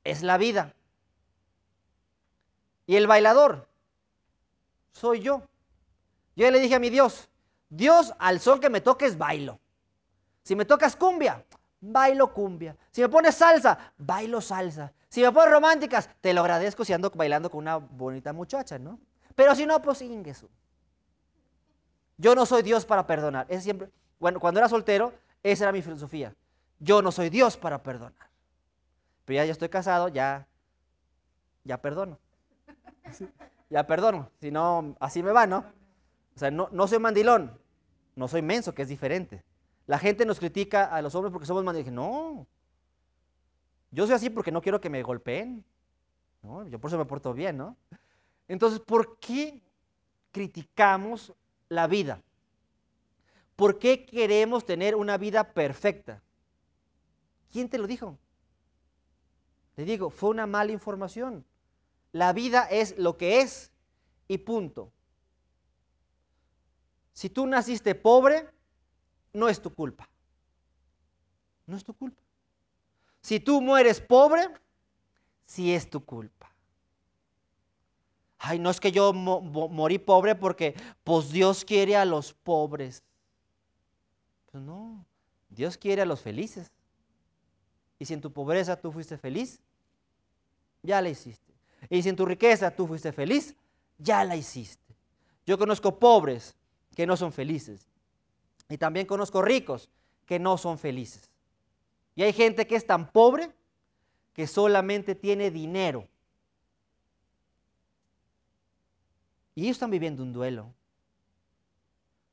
es la vida. Y el bailador soy yo. Yo le dije a mi Dios, Dios, al sol que me toques bailo. Si me tocas cumbia, bailo cumbia. Si me pones salsa, bailo salsa. Si me pones románticas, te lo agradezco si ando bailando con una bonita muchacha, ¿no? Pero si no, pues ingesu. Yo no soy Dios para perdonar. Es siempre, Bueno, cuando era soltero, esa era mi filosofía. Yo no soy Dios para perdonar. Pero ya, ya estoy casado, ya, ya perdono. Sí. Ya perdono, si no, así me va, ¿no? O sea, no, no soy mandilón, no soy menso, que es diferente. La gente nos critica a los hombres porque somos mandilones. No, yo soy así porque no quiero que me golpeen. No, yo por eso me porto bien, ¿no? Entonces, ¿por qué criticamos la vida? ¿Por qué queremos tener una vida perfecta? ¿Quién te lo dijo? Te digo, fue una mala información. La vida es lo que es y punto. Si tú naciste pobre, no es tu culpa. No es tu culpa. Si tú mueres pobre, sí es tu culpa. Ay, no es que yo mo- mo- morí pobre porque pues Dios quiere a los pobres. Pues no, Dios quiere a los felices. Y si en tu pobreza tú fuiste feliz, ya la hiciste. Y si en tu riqueza tú fuiste feliz, ya la hiciste. Yo conozco pobres que no son felices. Y también conozco ricos que no son felices. Y hay gente que es tan pobre que solamente tiene dinero. Y ellos están viviendo un duelo.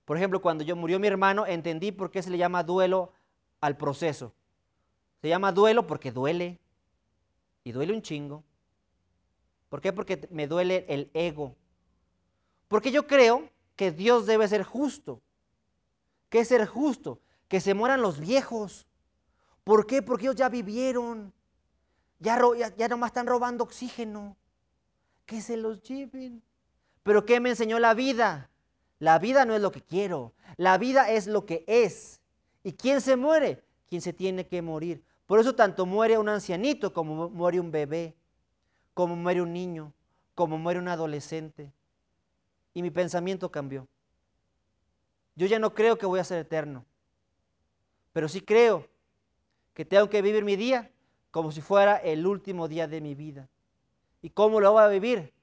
Por ejemplo, cuando yo murió mi hermano, entendí por qué se le llama duelo al proceso. Se llama duelo porque duele, y duele un chingo. ¿Por qué? Porque me duele el ego. Porque yo creo que Dios debe ser justo. ¿Qué es ser justo? Que se mueran los viejos. ¿Por qué? Porque ellos ya vivieron. Ya, ya, ya nomás están robando oxígeno. Que se los lleven. ¿Pero qué me enseñó la vida? La vida no es lo que quiero. La vida es lo que es. ¿Y quién se muere? Quien se tiene que morir. Por eso tanto muere un ancianito como muere un bebé, como muere un niño, como muere un adolescente. Y mi pensamiento cambió. Yo ya no creo que voy a ser eterno, pero sí creo que tengo que vivir mi día como si fuera el último día de mi vida. ¿Y cómo lo voy a vivir?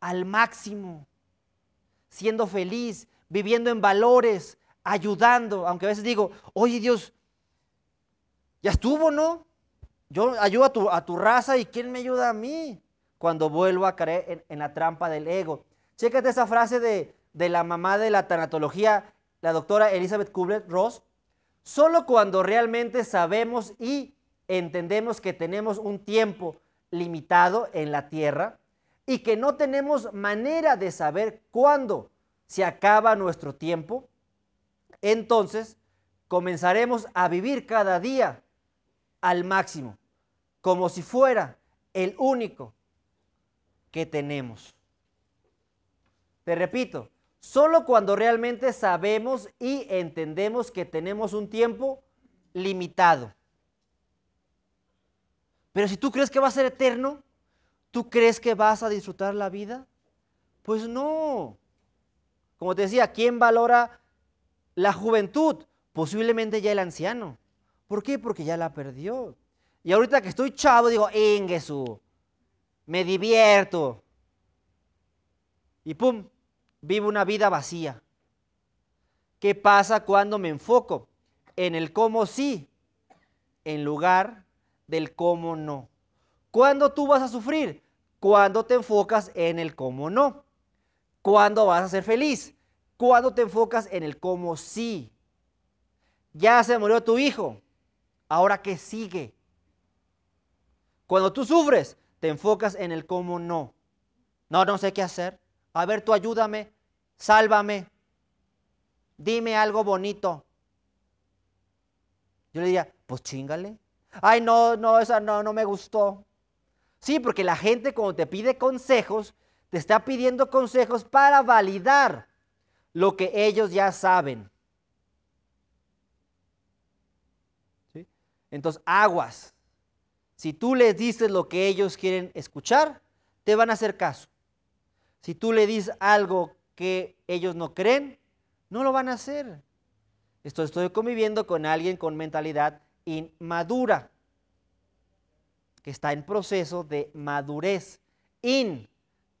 Al máximo, siendo feliz, viviendo en valores, ayudando, aunque a veces digo, oye Dios, ya estuvo, ¿no? Yo ayudo a tu, a tu raza y ¿quién me ayuda a mí? Cuando vuelvo a caer en, en la trampa del ego. Chécate esa frase de, de la mamá de la tanatología, la doctora Elizabeth Kubler-Ross. Solo cuando realmente sabemos y entendemos que tenemos un tiempo limitado en la tierra y que no tenemos manera de saber cuándo se acaba nuestro tiempo, entonces comenzaremos a vivir cada día al máximo, como si fuera el único que tenemos. Te repito, solo cuando realmente sabemos y entendemos que tenemos un tiempo limitado. Pero si tú crees que va a ser eterno, ¿tú crees que vas a disfrutar la vida? Pues no. Como te decía, ¿quién valora la juventud? Posiblemente ya el anciano. ¿Por qué? Porque ya la perdió. Y ahorita que estoy chavo, digo, ¡Inguesú! Me divierto. Y pum, vivo una vida vacía. ¿Qué pasa cuando me enfoco en el cómo sí, en lugar del cómo no? ¿Cuándo tú vas a sufrir? Cuando te enfocas en el cómo no. ¿Cuándo vas a ser feliz? Cuando te enfocas en el cómo sí. Ya se murió tu hijo, ¿ahora qué sigue? Cuando tú sufres, te enfocas en el cómo no. No, no sé qué hacer. A ver, tú ayúdame, sálvame, dime algo bonito. Yo le diría, pues chíngale. Ay, no, no, esa no, no me gustó. Sí, porque la gente cuando te pide consejos, te está pidiendo consejos para validar lo que ellos ya saben. Entonces, aguas. Si tú les dices lo que ellos quieren escuchar, te van a hacer caso. Si tú le dices algo que ellos no creen, no lo van a hacer. Esto estoy conviviendo con alguien con mentalidad inmadura, que está en proceso de madurez. In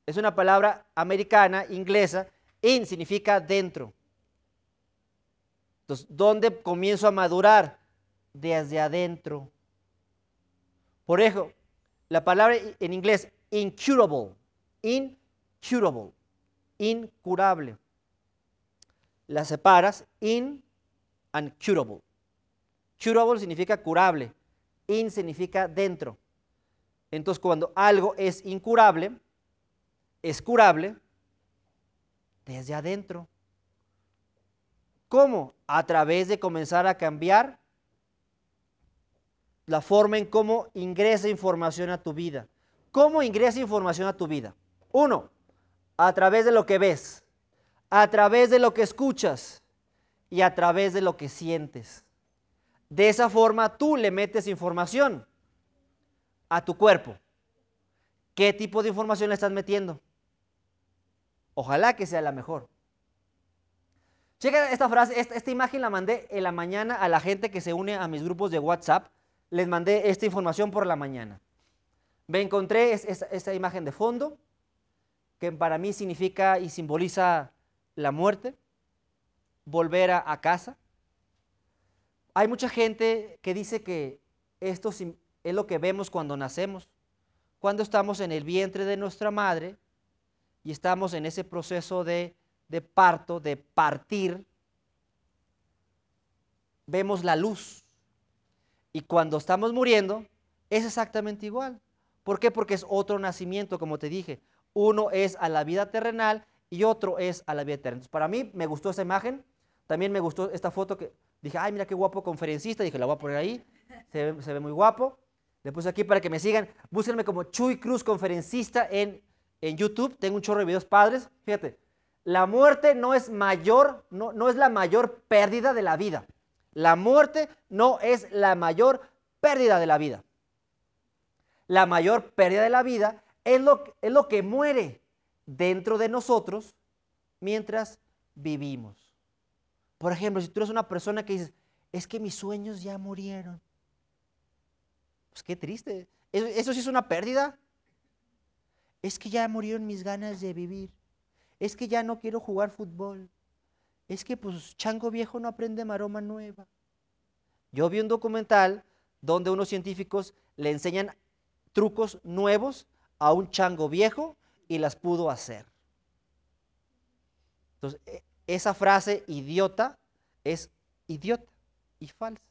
es una palabra americana, inglesa. In significa dentro. Entonces, ¿dónde comienzo a madurar? Desde adentro. Por eso, la palabra en inglés, incurable, incurable, incurable. La separas, in and curable. Curable significa curable, in significa dentro. Entonces, cuando algo es incurable, es curable desde adentro. ¿Cómo? A través de comenzar a cambiar la forma en cómo ingresa información a tu vida. ¿Cómo ingresa información a tu vida? Uno, a través de lo que ves, a través de lo que escuchas y a través de lo que sientes. De esa forma tú le metes información a tu cuerpo. ¿Qué tipo de información le estás metiendo? Ojalá que sea la mejor. Checa esta frase, esta, esta imagen la mandé en la mañana a la gente que se une a mis grupos de WhatsApp. Les mandé esta información por la mañana. Me encontré es, es, esta imagen de fondo, que para mí significa y simboliza la muerte, volver a, a casa. Hay mucha gente que dice que esto es lo que vemos cuando nacemos, cuando estamos en el vientre de nuestra madre y estamos en ese proceso de, de parto, de partir, vemos la luz. Y cuando estamos muriendo, es exactamente igual. ¿Por qué? Porque es otro nacimiento, como te dije. Uno es a la vida terrenal y otro es a la vida eterna. Para mí me gustó esa imagen, también me gustó esta foto que dije, ay, mira qué guapo conferencista, dije, la voy a poner ahí, se ve, se ve muy guapo. Le puse aquí para que me sigan, búsquenme como Chuy Cruz Conferencista en, en YouTube, tengo un chorro de videos padres. Fíjate, la muerte no es mayor, no, no es la mayor pérdida de la vida. La muerte no es la mayor pérdida de la vida. La mayor pérdida de la vida es lo, es lo que muere dentro de nosotros mientras vivimos. Por ejemplo, si tú eres una persona que dices, es que mis sueños ya murieron. Pues qué triste. ¿Eso, eso sí es una pérdida? Es que ya murieron mis ganas de vivir. Es que ya no quiero jugar fútbol. Es que pues chango viejo no aprende maroma nueva. Yo vi un documental donde unos científicos le enseñan trucos nuevos a un chango viejo y las pudo hacer. Entonces, esa frase idiota es idiota y falsa.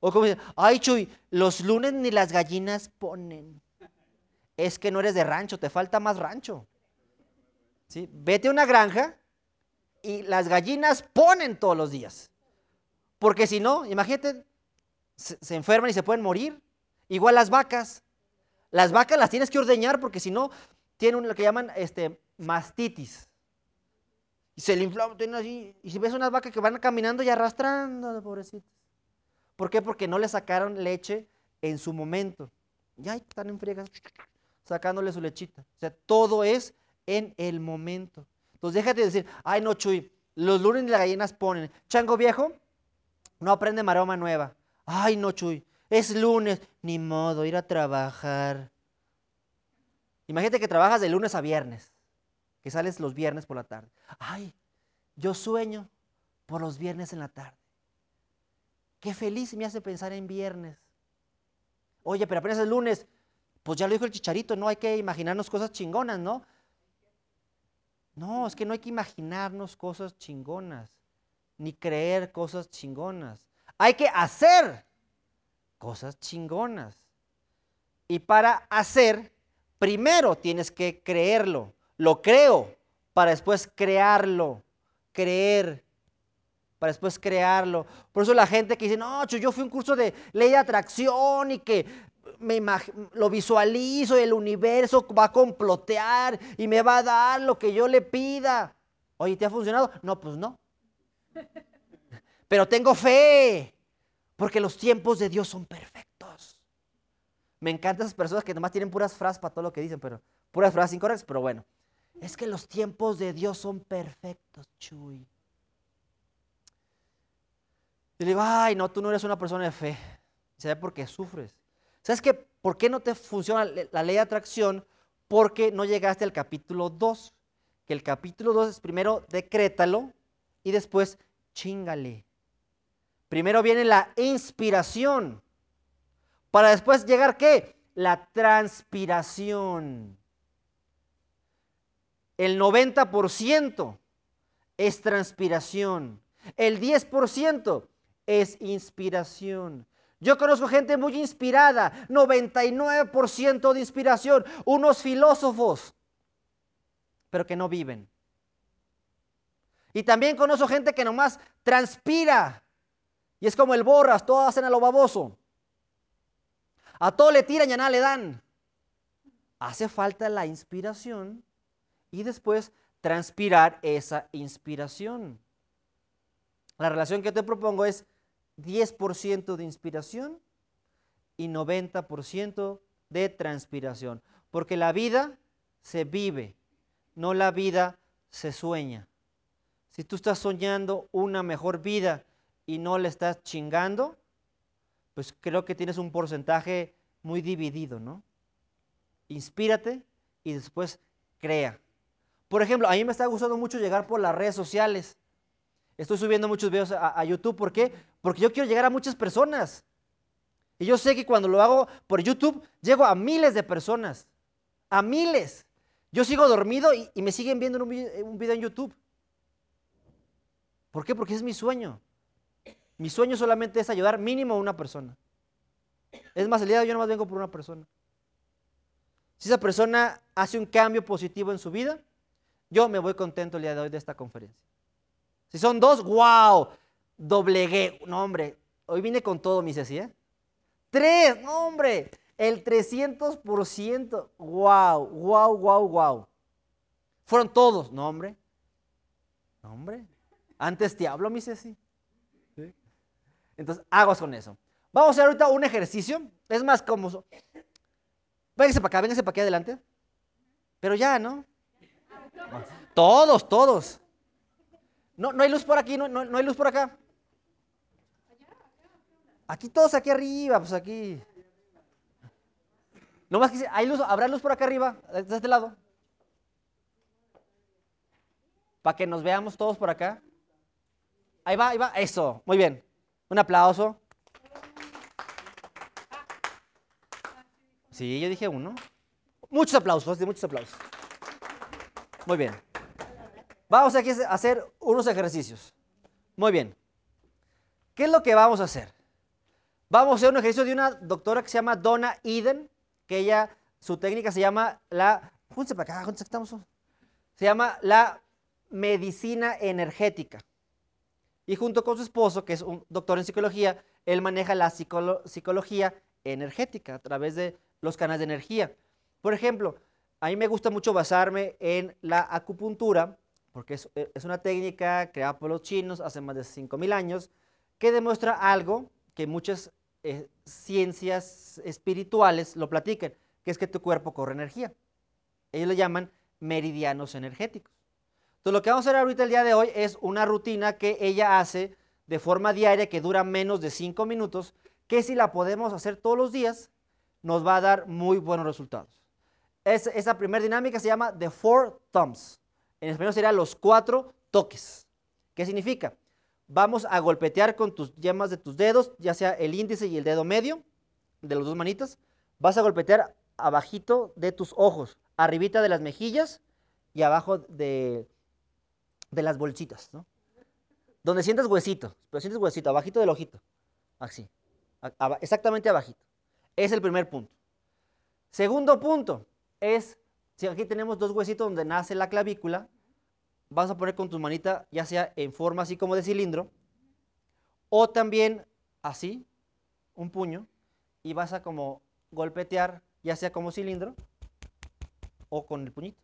O como dicen, ay Chuy, los lunes ni las gallinas ponen. Es que no eres de rancho, te falta más rancho. ¿Sí? Vete a una granja. Y las gallinas ponen todos los días. Porque si no, imagínate, se, se enferman y se pueden morir. Igual las vacas. Las vacas las tienes que ordeñar porque si no, tienen lo que llaman este, mastitis. Y se le inflama, tienen así. Y si ves unas vacas que van caminando y arrastrando, pobrecitos. ¿Por qué? Porque no le sacaron leche en su momento. Y ahí están en friegas, sacándole su lechita. O sea, todo es en el momento. Entonces déjate decir, ay no Chuy, los lunes las gallinas ponen, chango viejo no aprende maroma nueva, ay no Chuy, es lunes, ni modo, ir a trabajar. Imagínate que trabajas de lunes a viernes, que sales los viernes por la tarde, ay, yo sueño por los viernes en la tarde, qué feliz me hace pensar en viernes. Oye, pero apenas es lunes, pues ya lo dijo el Chicharito, no hay que imaginarnos cosas chingonas, ¿no? No, es que no hay que imaginarnos cosas chingonas, ni creer cosas chingonas. Hay que hacer cosas chingonas. Y para hacer, primero tienes que creerlo. Lo creo para después crearlo. Creer para después crearlo. Por eso la gente que dice, no, yo fui a un curso de ley de atracción y que Me lo visualizo y el universo va a complotear y me va a dar lo que yo le pida. Oye, ¿te ha funcionado? No, pues no. Pero tengo fe, porque los tiempos de Dios son perfectos. Me encantan esas personas que nomás tienen puras frases para todo lo que dicen, pero puras frases incorrectas, pero bueno. Es que los tiempos de Dios son perfectos, Chuy. Y le digo, ay, no, tú no eres una persona de fe. ¿Sabes por qué sufres? ¿Sabes qué? ¿Por qué no te funciona la ley de atracción? Porque no llegaste al capítulo dos. Que el capítulo dos es primero decrétalo y después chíngale, Primero viene la inspiración, para después llegar, ¿qué? La transpiración. El noventa por ciento es transpiración, el diez por ciento es inspiración. Yo conozco gente muy inspirada, noventa y nueve por ciento de inspiración, unos filósofos, pero que no viven. Y también conozco gente que nomás transpira, y es como el borras, todos hacen a lo baboso. A todo le tiran y a nada le dan. Hace falta la inspiración y después transpirar esa inspiración. La relación que te propongo es diez por ciento de inspiración y noventa por ciento de transpiración. Porque la vida se vive, no la vida se sueña. Si tú estás soñando una mejor vida y no le estás chingando, pues creo que tienes un porcentaje muy dividido, ¿no? Inspírate y después crea. Por ejemplo, a mí me está gustando mucho llegar por las redes sociales. Estoy subiendo muchos videos a, a YouTube. ¿Por qué? Porque yo quiero llegar a muchas personas. Y yo sé que cuando lo hago por YouTube, llego a miles de personas. A miles. Yo sigo dormido y, y me siguen viendo en un, un video en YouTube. ¿Por qué? Porque es mi sueño. Mi sueño solamente es ayudar mínimo a una persona. Es más, el día de hoy yo nomás vengo por una persona. Si esa persona hace un cambio positivo en su vida, yo me voy contento el día de hoy de esta conferencia. Si son dos, ¡wow! Doblegué. No, hombre, hoy vine con todo, mi Ceci, ¿eh? ¡Tres! ¡No, hombre! El trescientos por ciento. ¡Wow! ¡Wow, wow, wow! Fueron todos. No, hombre. No, hombre. Antes te hablo, mi Ceci. Entonces, aguas con eso. Vamos a hacer ahorita un ejercicio. Es más, como... Véngase para acá, véngase para aquí adelante. Pero ya, ¿no? Bueno, todos, todos. No, no hay luz por aquí, no, no, no hay luz por acá. Aquí todos, aquí arriba, pues aquí. No más que hay luz, habrá luz por acá arriba, de este lado. Para que nos veamos todos por acá. Ahí va, ahí va. Eso, muy bien. Un aplauso. Sí, yo dije uno. Muchos aplausos, muchos aplausos. Muy bien. Vamos aquí a hacer unos ejercicios. Muy bien. ¿Qué es lo que vamos a hacer? Vamos a hacer un ejercicio de una doctora que se llama Donna Eden, que ella, su técnica se llama la... Júntense para acá, júntense, estamos. Se llama la medicina energética. Y junto con su esposo, que es un doctor en psicología, él maneja la psicolo- psicología energética a través de los canales de energía. Por ejemplo, a mí me gusta mucho basarme en la acupuntura, porque es, es una técnica creada por los chinos hace más de cinco mil años, que demuestra algo que muchas eh, ciencias espirituales lo platican, que es que tu cuerpo corre energía. Ellos lo llaman meridianos energéticos. Entonces, lo que vamos a hacer ahorita el día de hoy es una rutina que ella hace de forma diaria que dura menos de cinco minutos, que si la podemos hacer todos los días, nos va a dar muy buenos resultados. Es, esa primera dinámica se llama The Four Thumbs. En español sería los cuatro toques. ¿Qué significa? Vamos a golpetear con tus yemas de tus dedos, ya sea el índice y el dedo medio, de las dos manitas. Vas a golpetear abajito de tus ojos, arribita de las mejillas y abajo de... de las bolsitas, ¿no? Donde sientes huesito, pero sientes huesito, abajito del ojito, así, ab- exactamente abajito. Es el primer punto. Segundo punto es, si aquí tenemos dos huesitos donde nace la clavícula, vas a poner con tu manita, ya sea en forma así como de cilindro, o también así, un puño, y vas a como golpetear, ya sea como cilindro, o con el puñito,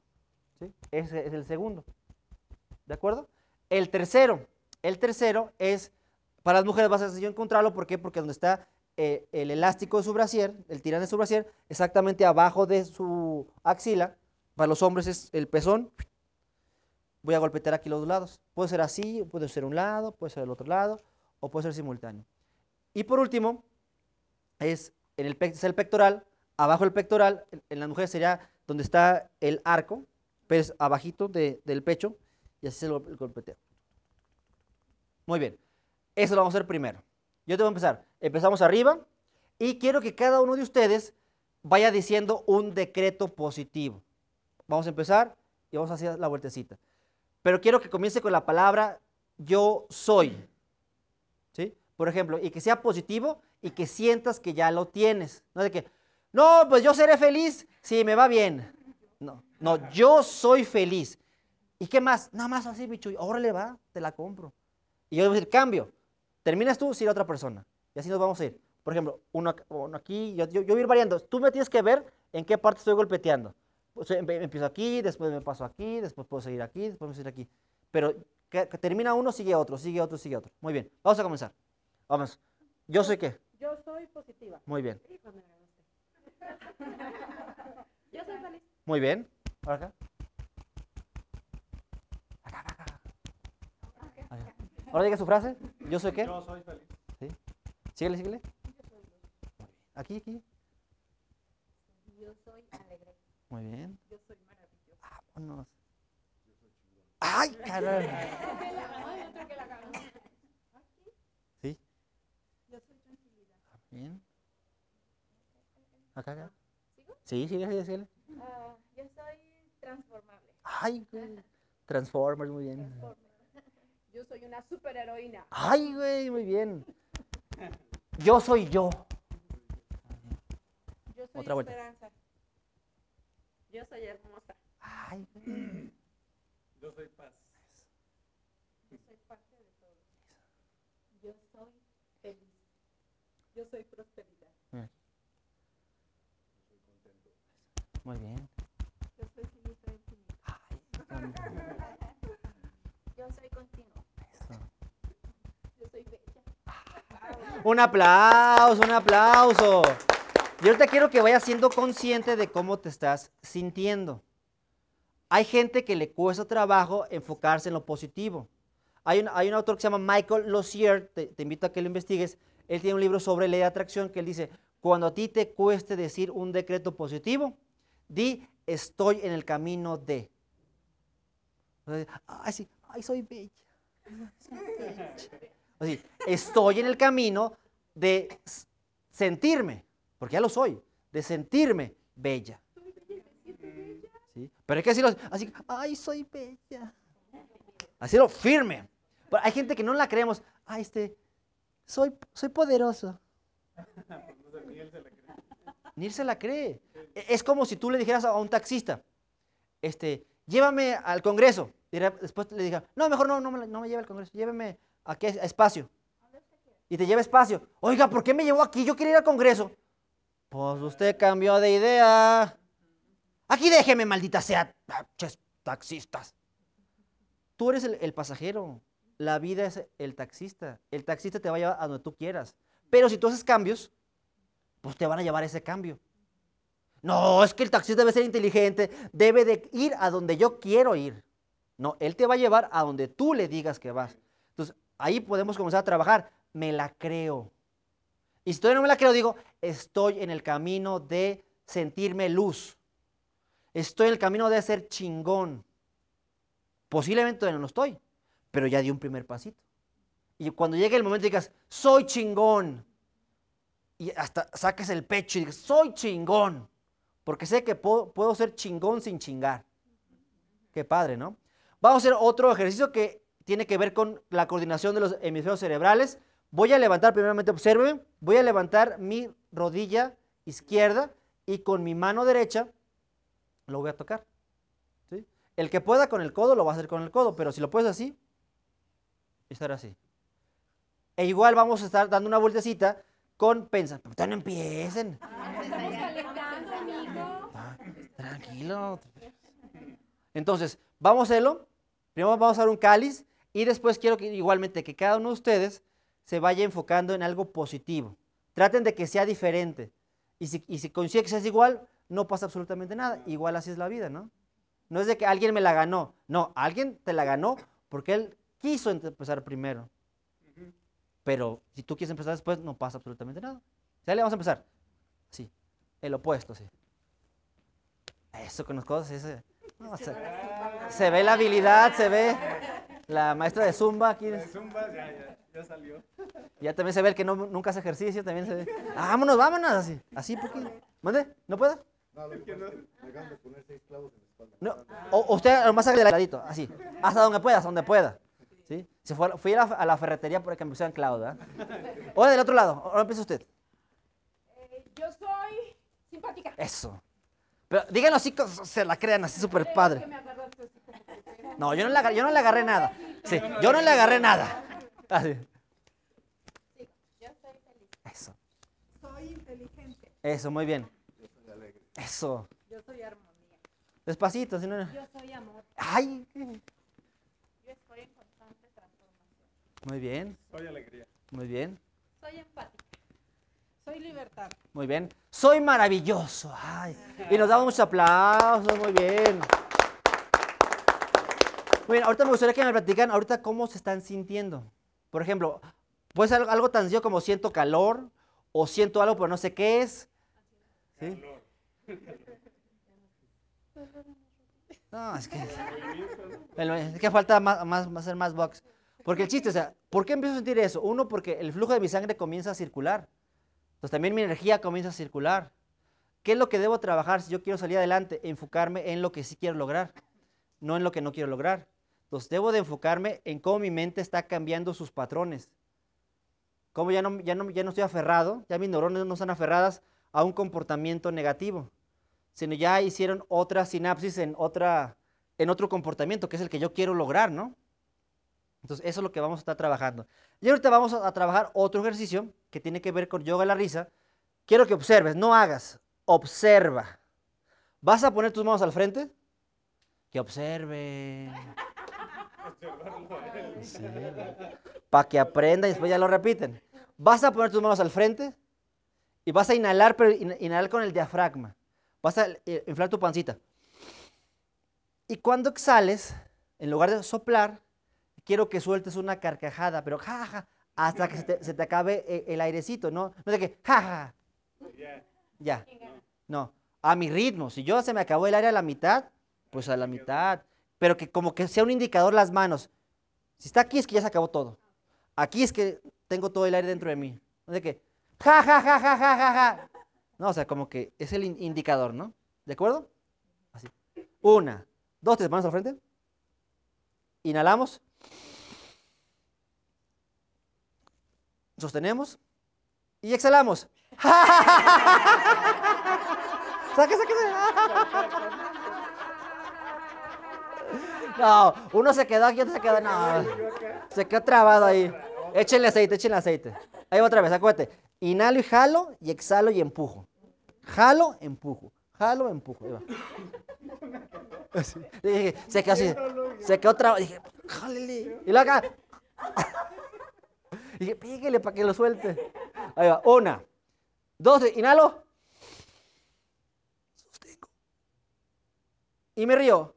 ¿sí? Ese es el segundo. ¿De acuerdo? El tercero, el tercero es, para las mujeres va a ser sencillo encontrarlo, ¿por qué? Porque donde está eh, el elástico de su brasier, el tirante de su brasier, exactamente abajo de su axila, para los hombres es el pezón, voy a golpetear aquí los dos lados, puede ser así, puede ser un lado, puede ser el otro lado, o puede ser simultáneo. Y por último, es, en el, es el pectoral, abajo del pectoral, en, en las mujeres sería donde está el arco, pero es abajito de, del pecho, y así se lo golpeteo. Muy bien. Eso lo vamos a hacer primero. Yo te voy a empezar. Empezamos arriba y quiero que cada uno de ustedes vaya diciendo un decreto positivo. Vamos a empezar y vamos a hacer la vueltecita. Pero quiero que comience con la palabra yo soy. ¿Sí? Por ejemplo, y que sea positivo y que sientas que ya lo tienes. No de que, no, pues yo seré feliz si me va bien. No, no, yo soy feliz. ¿Y qué más? Nada más así, mi chuy, órale va, te la compro. Y yo debo decir, cambio. Terminas tú, si la otra persona. Y así nos vamos a ir. Por ejemplo, uno, uno aquí, yo, yo, yo voy a ir variando. Tú me tienes que ver en qué parte estoy golpeteando. O sea, empiezo aquí, después me paso aquí, después puedo seguir aquí, después puedo seguir aquí. Pero que, que termina uno, sigue otro, sigue otro, sigue otro. Muy bien, vamos a comenzar. Vamos. ¿Yo soy qué? Yo soy positiva. Muy bien. Yo soy feliz. Muy bien. Ahora acá. Acá, acá, acá. Allá. Ahora diga su frase. ¿Yo soy qué? Yo soy feliz. ¿Sí? Síguele, síguele. Aquí, aquí. Yo soy alegre. Muy bien. Yo soy maravilloso. Vámonos. ¡Ay, carajo! ¿Sí? Yo soy tranquilidad. Bien. Acá, acá. ¿Sigo? Sí, síguele, síguele, síguele. Uh, yo soy transformable. ¡Ay, güey! Transformers, muy bien. Transformers. Yo soy una superheroína. ¡Ay, güey! Muy bien. Yo soy yo. Yo soy Otra esperanza. Vuelta. Yo soy hermosa. Ay. Yo soy paz. Yo soy parte de todo. Yo soy feliz. Yo soy prosperidad. Yo soy contento. Muy bien. Yo soy finito infinito. Ay, yo soy continuo. Eso. Yo soy bella. Un aplauso, un aplauso. Yo ahorita quiero que vayas siendo consciente de cómo te estás sintiendo. Hay gente que le cuesta trabajo enfocarse en lo positivo. Hay un, hay un autor que se llama Michael Losier, te, te invito a que lo investigues. Él tiene un libro sobre ley de atracción que él dice, cuando a ti te cueste decir un decreto positivo, di, estoy en el camino de. Entonces, ay, sí, ay, soy bella. Soy bella. Así, estoy en el camino de sentirme. Porque ya lo soy, de sentirme bella. ¿Sí? Pero hay que decirlo así, ay, soy bella. Hacerlo firme. Pero hay gente que no la creemos, ay, este, soy, soy poderoso. Ni él se la cree. Es como si tú le dijeras a un taxista, este, llévame al Congreso. Y después le dijeras, no, mejor no, no me, no me lleve al Congreso, lléveme aquí a espacio. Y te lleva a espacio. Oiga, ¿por qué me llevó aquí? Yo quería ir al Congreso. Pues usted cambió de idea. Aquí déjeme, maldita sea, taxistas. Tú eres el, el pasajero. La vida es el taxista. El taxista te va a llevar a donde tú quieras. Pero si tú haces cambios, pues te van a llevar a ese cambio. No, es que el taxista debe ser inteligente. Debe de ir a donde yo quiero ir. No, él te va a llevar a donde tú le digas que vas. Entonces, ahí podemos comenzar a trabajar. Me la creo. Y si todavía no me la creo, digo, estoy en el camino de sentirme luz. Estoy en el camino de ser chingón. Posiblemente todavía no lo estoy, pero ya di un primer pasito. Y cuando llegue el momento digas, soy chingón. Y hasta saques el pecho y digas, soy chingón. Porque sé que puedo, puedo ser chingón sin chingar. Qué padre, ¿no? Vamos a hacer otro ejercicio que tiene que ver con la coordinación de los hemisferios cerebrales. Voy a levantar, primeramente, observen, voy a levantar mi rodilla izquierda y con mi mano derecha lo voy a tocar. ¿Sí? El que pueda con el codo lo va a hacer con el codo, pero si lo puedes así, estar así. E igual vamos a estar dando una vueltecita con pensar, pero no empiecen. Ah, estamos calentando, amigo. Ah, tranquilo. Entonces, vamos a hacerlo. Primero vamos a dar un cáliz y después quiero que igualmente que cada uno de ustedes se vaya enfocando en algo positivo. Traten de que sea diferente. Y si, y si consigue que seas igual, no pasa absolutamente nada. Igual así es la vida, ¿no? No es de que alguien me la ganó. No, alguien te la ganó porque él quiso empezar primero. Pero si tú quieres empezar después, no pasa absolutamente nada. ¿Sale? Vamos a empezar. Sí, el opuesto, sí. Eso con las cosas, ese. No, se, se ve la habilidad, se ve. La maestra de Zumba, ¿quién es? De Zumba, ya, ya. Ya salió. Ya también se ve el que no, nunca hace ejercicio, también se ve. Ah, vámonos, vámonos, así, así poquito. ¿Mande? ¿No puedo? No, lo que no. Me acaban de poner seis clavos en la espalda. No, o usted nomás saque de ladito, así, hasta donde pueda, hasta donde pueda. ¿Sí? Se fue, fui a la, a la ferretería porque me pusieron clavos, ¿verdad? Ahora del otro lado, ahora empieza usted. Eh, yo soy simpática. Eso. Pero díganos si se la crean así súper padre. No, yo no le yo no le agarré nada. Sí, yo no le agarré nada. Así. Sí, yo soy feliz. Eso. Soy inteligente. Eso, muy bien. Yo soy alegre. Eso. Yo soy armonía. Despacito, si no. Yo soy amor. Ay. Yo estoy en constante transformación. Muy bien. Soy alegría. Muy bien. Soy empática. Soy libertad. Muy bien. Soy maravilloso. Ay. Y nos damos muchos aplausos. Muy bien. Muy bien, ahorita me gustaría que me platicaran ahorita cómo se están sintiendo. Por ejemplo, puede ser algo, algo tan sencillo como siento calor, o siento algo, pero no sé qué es. ¿Sí? No, es que... Es que falta más, más, hacer más box. Porque el chiste, o sea, ¿por qué empiezo a sentir eso? Uno, porque el flujo de mi sangre comienza a circular. Entonces también mi energía comienza a circular. ¿Qué es lo que debo trabajar si yo quiero salir adelante? Enfocarme en lo que sí quiero lograr, no en lo que no quiero lograr. Entonces, debo de enfocarme en cómo mi mente está cambiando sus patrones. Cómo ya no, ya, no, ya no estoy aferrado, ya mis neuronas no están aferradas a un comportamiento negativo, sino ya hicieron otra sinapsis en, otra, en otro comportamiento, que es el que yo quiero lograr, ¿no? Entonces, eso es lo que vamos a estar trabajando. Y ahorita vamos a, a trabajar otro ejercicio que tiene que ver con yoga de la risa. Quiero que observes, no hagas, observa. Vas a poner tus manos al frente, que observe. Sí. Para que aprenda y después ya lo repiten. Vas a poner tus manos al frente y vas a inhalar, pero inhalar con el diafragma. Vas a inflar tu pancita. Y cuando exhales, en lugar de soplar, quiero que sueltes una carcajada, pero jaja, ja, hasta que se te, se te acabe el airecito, ¿no? No de que jaja. Ja. Ya. No. A mi ritmo. Si yo se me acabó el aire a la mitad, pues a la mitad. Pero que como que sea un indicador las manos. Si está aquí es que ya se acabó todo. Aquí es que tengo todo el aire dentro de mí. No de que, ja, ja, ja, ja, ja, ja, ja. No, o sea, como que es el indicador, ¿no? ¿De acuerdo? Así. Una, dos, tres, manos al frente. Inhalamos. Sostenemos. Y exhalamos. ¡Ja, ja, ja, ja! ¡Saca, saca, saca! No, uno se quedó aquí, otro se quedó, no, se quedó trabado ahí. Échenle aceite, échenle aceite. Ahí va otra vez, acuérdate. Inhalo y jalo, y exhalo y empujo. Jalo, empujo, jalo, empujo. Ahí va. Así. Dije, se quedó así, se quedó trabado. Dije, jálele. Y luego acá. Dije, píguele para que lo suelte. Ahí va, una, dos, tres, inhalo. Sostengo. Y me río.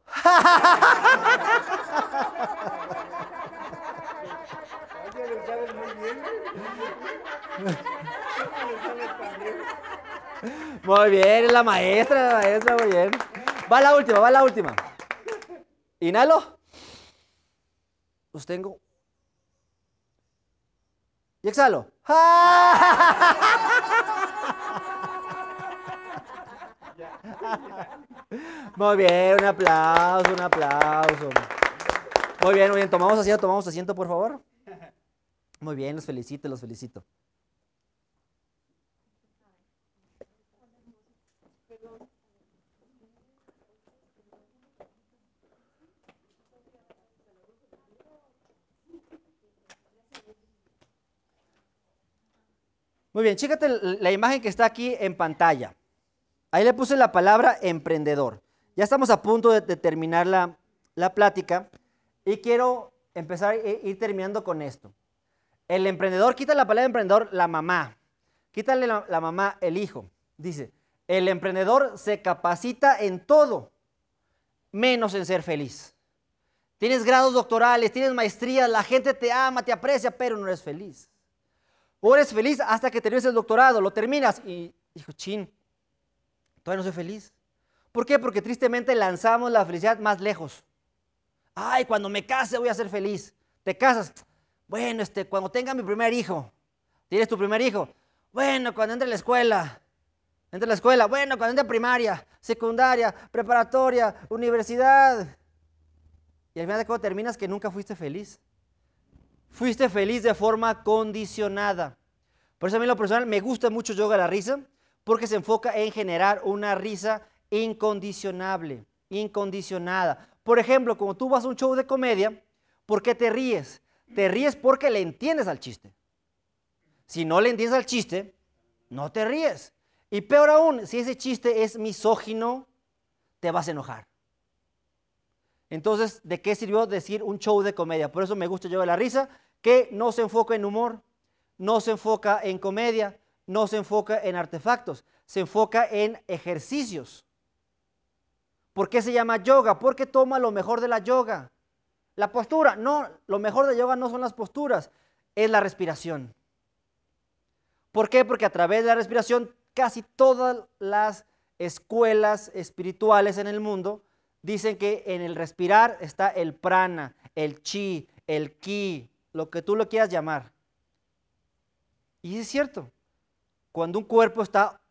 Muy bien, la maestra, la maestra, muy bien. Va la última, va la última. Inhalo. Sostengo. Y exhalo. Muy bien, un aplauso, un aplauso. Muy bien, muy bien, tomamos asiento, tomamos asiento, por favor. Muy bien, los felicito, los felicito. Muy bien, chécate la imagen que está aquí en pantalla. Ahí le puse la palabra emprendedor. Ya estamos a punto de, de terminar la, la plática y quiero empezar a ir terminando con esto. El emprendedor, quita la palabra emprendedor, la mamá. Quítale la, la mamá, el hijo. Dice, el emprendedor se capacita en todo, menos en ser feliz. Tienes grados doctorales, tienes maestrías, la gente te ama, te aprecia, pero no eres feliz. O eres feliz hasta que termines el doctorado, lo terminas y, hijo, chin, todavía no soy feliz. ¿Por qué? Porque tristemente lanzamos la felicidad más lejos. Ay, cuando me case voy a ser feliz. Te casas, Bueno, este, cuando tenga mi primer hijo. ¿Tienes tu primer hijo? Bueno, cuando entre a la escuela. Entre a la escuela. Bueno, cuando entre a primaria, secundaria, preparatoria, universidad. Y al final de cuentas terminas que nunca fuiste feliz. Fuiste feliz de forma condicionada. Por eso a mí en lo personal me gusta mucho yoga la risa, porque se enfoca en generar una risa incondicionable, incondicionada. Por ejemplo, cuando tú vas a un show de comedia, ¿por qué te ríes? Te ríes porque le entiendes al chiste. Si no le entiendes al chiste, no te ríes. Y peor aún, si ese chiste es misógino, te vas a enojar. Entonces, ¿de qué sirvió decir un show de comedia? Por eso me gusta yo la risa, que no se enfoca en humor, no se enfoca en comedia, no se enfoca en artefactos, se enfoca en ejercicios. ¿Por qué se llama yoga? Porque toma lo mejor de la yoga. La postura, no, lo mejor de yoga no son las posturas, es la respiración. ¿Por qué? Porque a través de la respiración casi todas las escuelas espirituales en el mundo dicen que en el respirar está el prana, el chi, el ki, lo que tú lo quieras llamar. Y es cierto, cuando un cuerpo está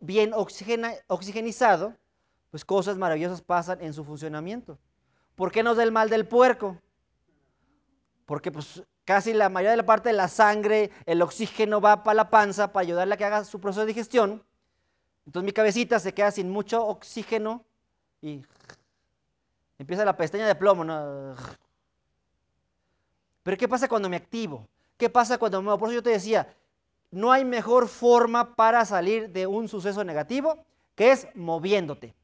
bien oxigena, oxigenizado, pues cosas maravillosas pasan en su funcionamiento. ¿Por qué nos da el mal del puerco? Porque pues casi la mayoría de la parte de la sangre, el oxígeno va para la panza para ayudarle a que haga su proceso de digestión. Entonces mi cabecita se queda sin mucho oxígeno y empieza la pestaña de plomo, ¿no? Pero ¿qué pasa cuando me activo? ¿Qué pasa cuando me muevo? Por eso yo te decía, no hay mejor forma para salir de un suceso negativo que es moviéndote.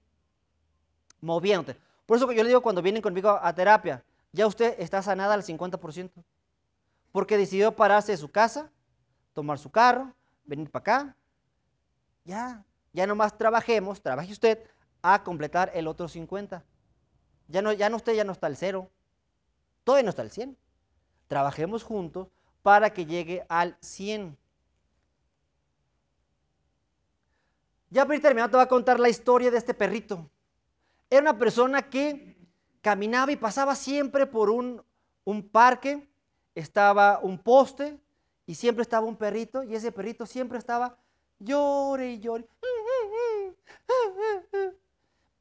Moviéndote. Por eso yo le digo cuando vienen conmigo a terapia, ya usted está sanada al cincuenta por ciento. Porque decidió pararse de su casa, tomar su carro, venir para acá. Ya, ya nomás trabajemos, trabaje usted a completar el otro cincuenta por ciento. Ya no, ya no usted ya no está al cero, todavía no está al cien por ciento. Trabajemos juntos para que llegue al cien por ciento. Ya para ir terminando te voy a contar la historia de este perrito. Era una persona que caminaba y pasaba siempre por un, un parque, estaba un poste y siempre estaba un perrito y ese perrito siempre estaba llore y llore.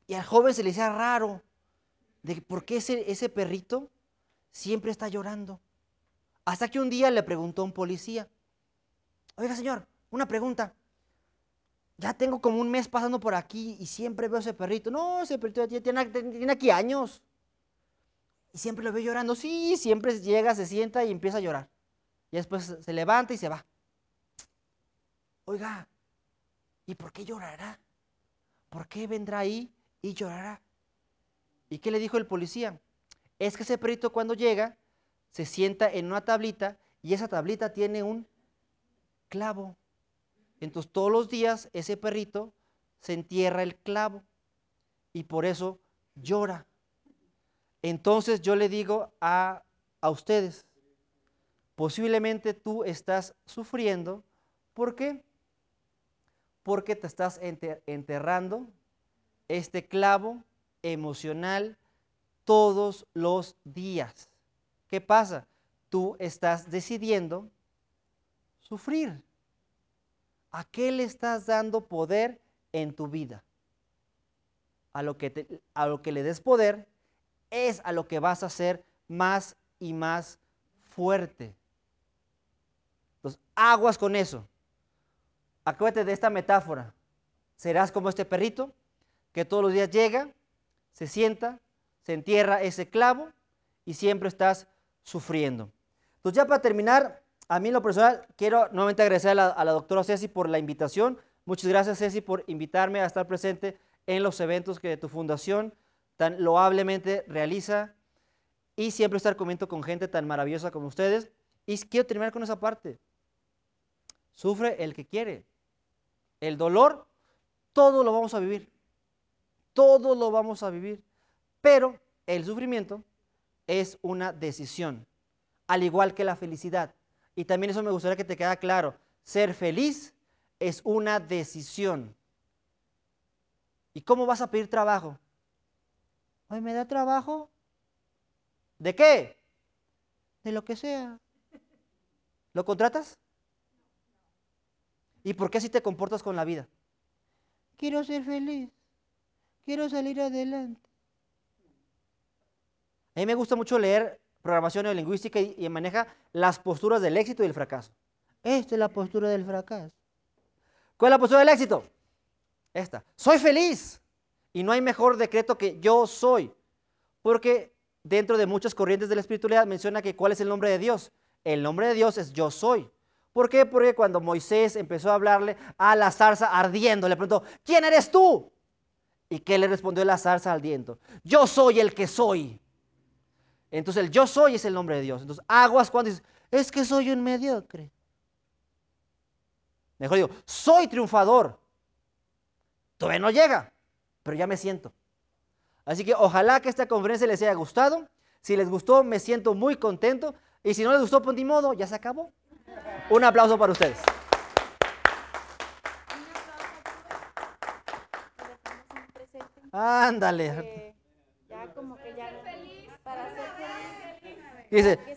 Y al joven se le hacía raro de por qué ese, ese perrito siempre está llorando. Hasta que un día le preguntó a un policía, oiga señor, una pregunta. Ya tengo como un mes pasando por aquí y siempre veo a ese perrito. No, ese perrito ya tiene, tiene aquí años. Y siempre lo veo llorando. Sí, siempre llega, se sienta y empieza a llorar. Y después se levanta y se va. Oiga, ¿y por qué llorará? ¿Por qué vendrá ahí y llorará? ¿Y qué le dijo el policía? Es que ese perrito cuando llega, se sienta en una tablita y esa tablita tiene un clavo. Entonces todos los días ese perrito se entierra el clavo y por eso llora. Entonces yo le digo a, a ustedes, posiblemente tú estás sufriendo, ¿por qué? Porque te estás enterrando este clavo emocional todos los días. ¿Qué pasa? Tú estás decidiendo sufrir. ¿A qué le estás dando poder en tu vida? A lo que te, a lo que le des poder es a lo que vas a ser más y más fuerte. Entonces, aguas con eso. Acuérdate de esta metáfora. Serás como este perrito que todos los días llega, se sienta, se entierra ese clavo y siempre estás sufriendo. Entonces, ya para terminar, a mí en lo personal quiero nuevamente agradecer a la, a la doctora Ceci por la invitación. Muchas gracias Ceci por invitarme a estar presente en los eventos que tu fundación tan loablemente realiza y siempre estar comiendo con gente tan maravillosa como ustedes. Y quiero terminar con esa parte. Sufre el que quiere. El dolor, todo lo vamos a vivir. Todo lo vamos a vivir. Pero el sufrimiento es una decisión, al igual que la felicidad. Y también eso me gustaría que te quede claro. Ser feliz es una decisión. ¿Y cómo vas a pedir trabajo? Ay, ¿me da trabajo? ¿De qué? De lo que sea. ¿Lo contratas? ¿Y por qué así te comportas con la vida? Quiero ser feliz, quiero salir adelante. A mí me gusta mucho leer programación neurolingüística y, y maneja las posturas del éxito y el fracaso. Esta es la postura del fracaso. ¿Cuál es la postura del éxito? Esta. Soy feliz. Y no hay mejor decreto que yo soy. Porque dentro de muchas corrientes de la espiritualidad menciona que ¿cuál es el nombre de Dios? El nombre de Dios es yo soy. ¿Por qué? Porque cuando Moisés empezó a hablarle a la zarza ardiendo, le preguntó, ¿quién eres tú? ¿Y qué le respondió la zarza ardiendo? Yo soy el que soy. Entonces el yo soy es el nombre de Dios. Entonces aguas cuando dices, es que soy un mediocre. Mejor digo, soy triunfador. Todavía no llega, pero ya me siento. Así que ojalá que esta conferencia les haya gustado. Si les gustó, me siento muy contento. Y si no les gustó, pues ni modo, ya se acabó. Un aplauso para ustedes. Ándale. Ya como que ya para ser feliz. Dice,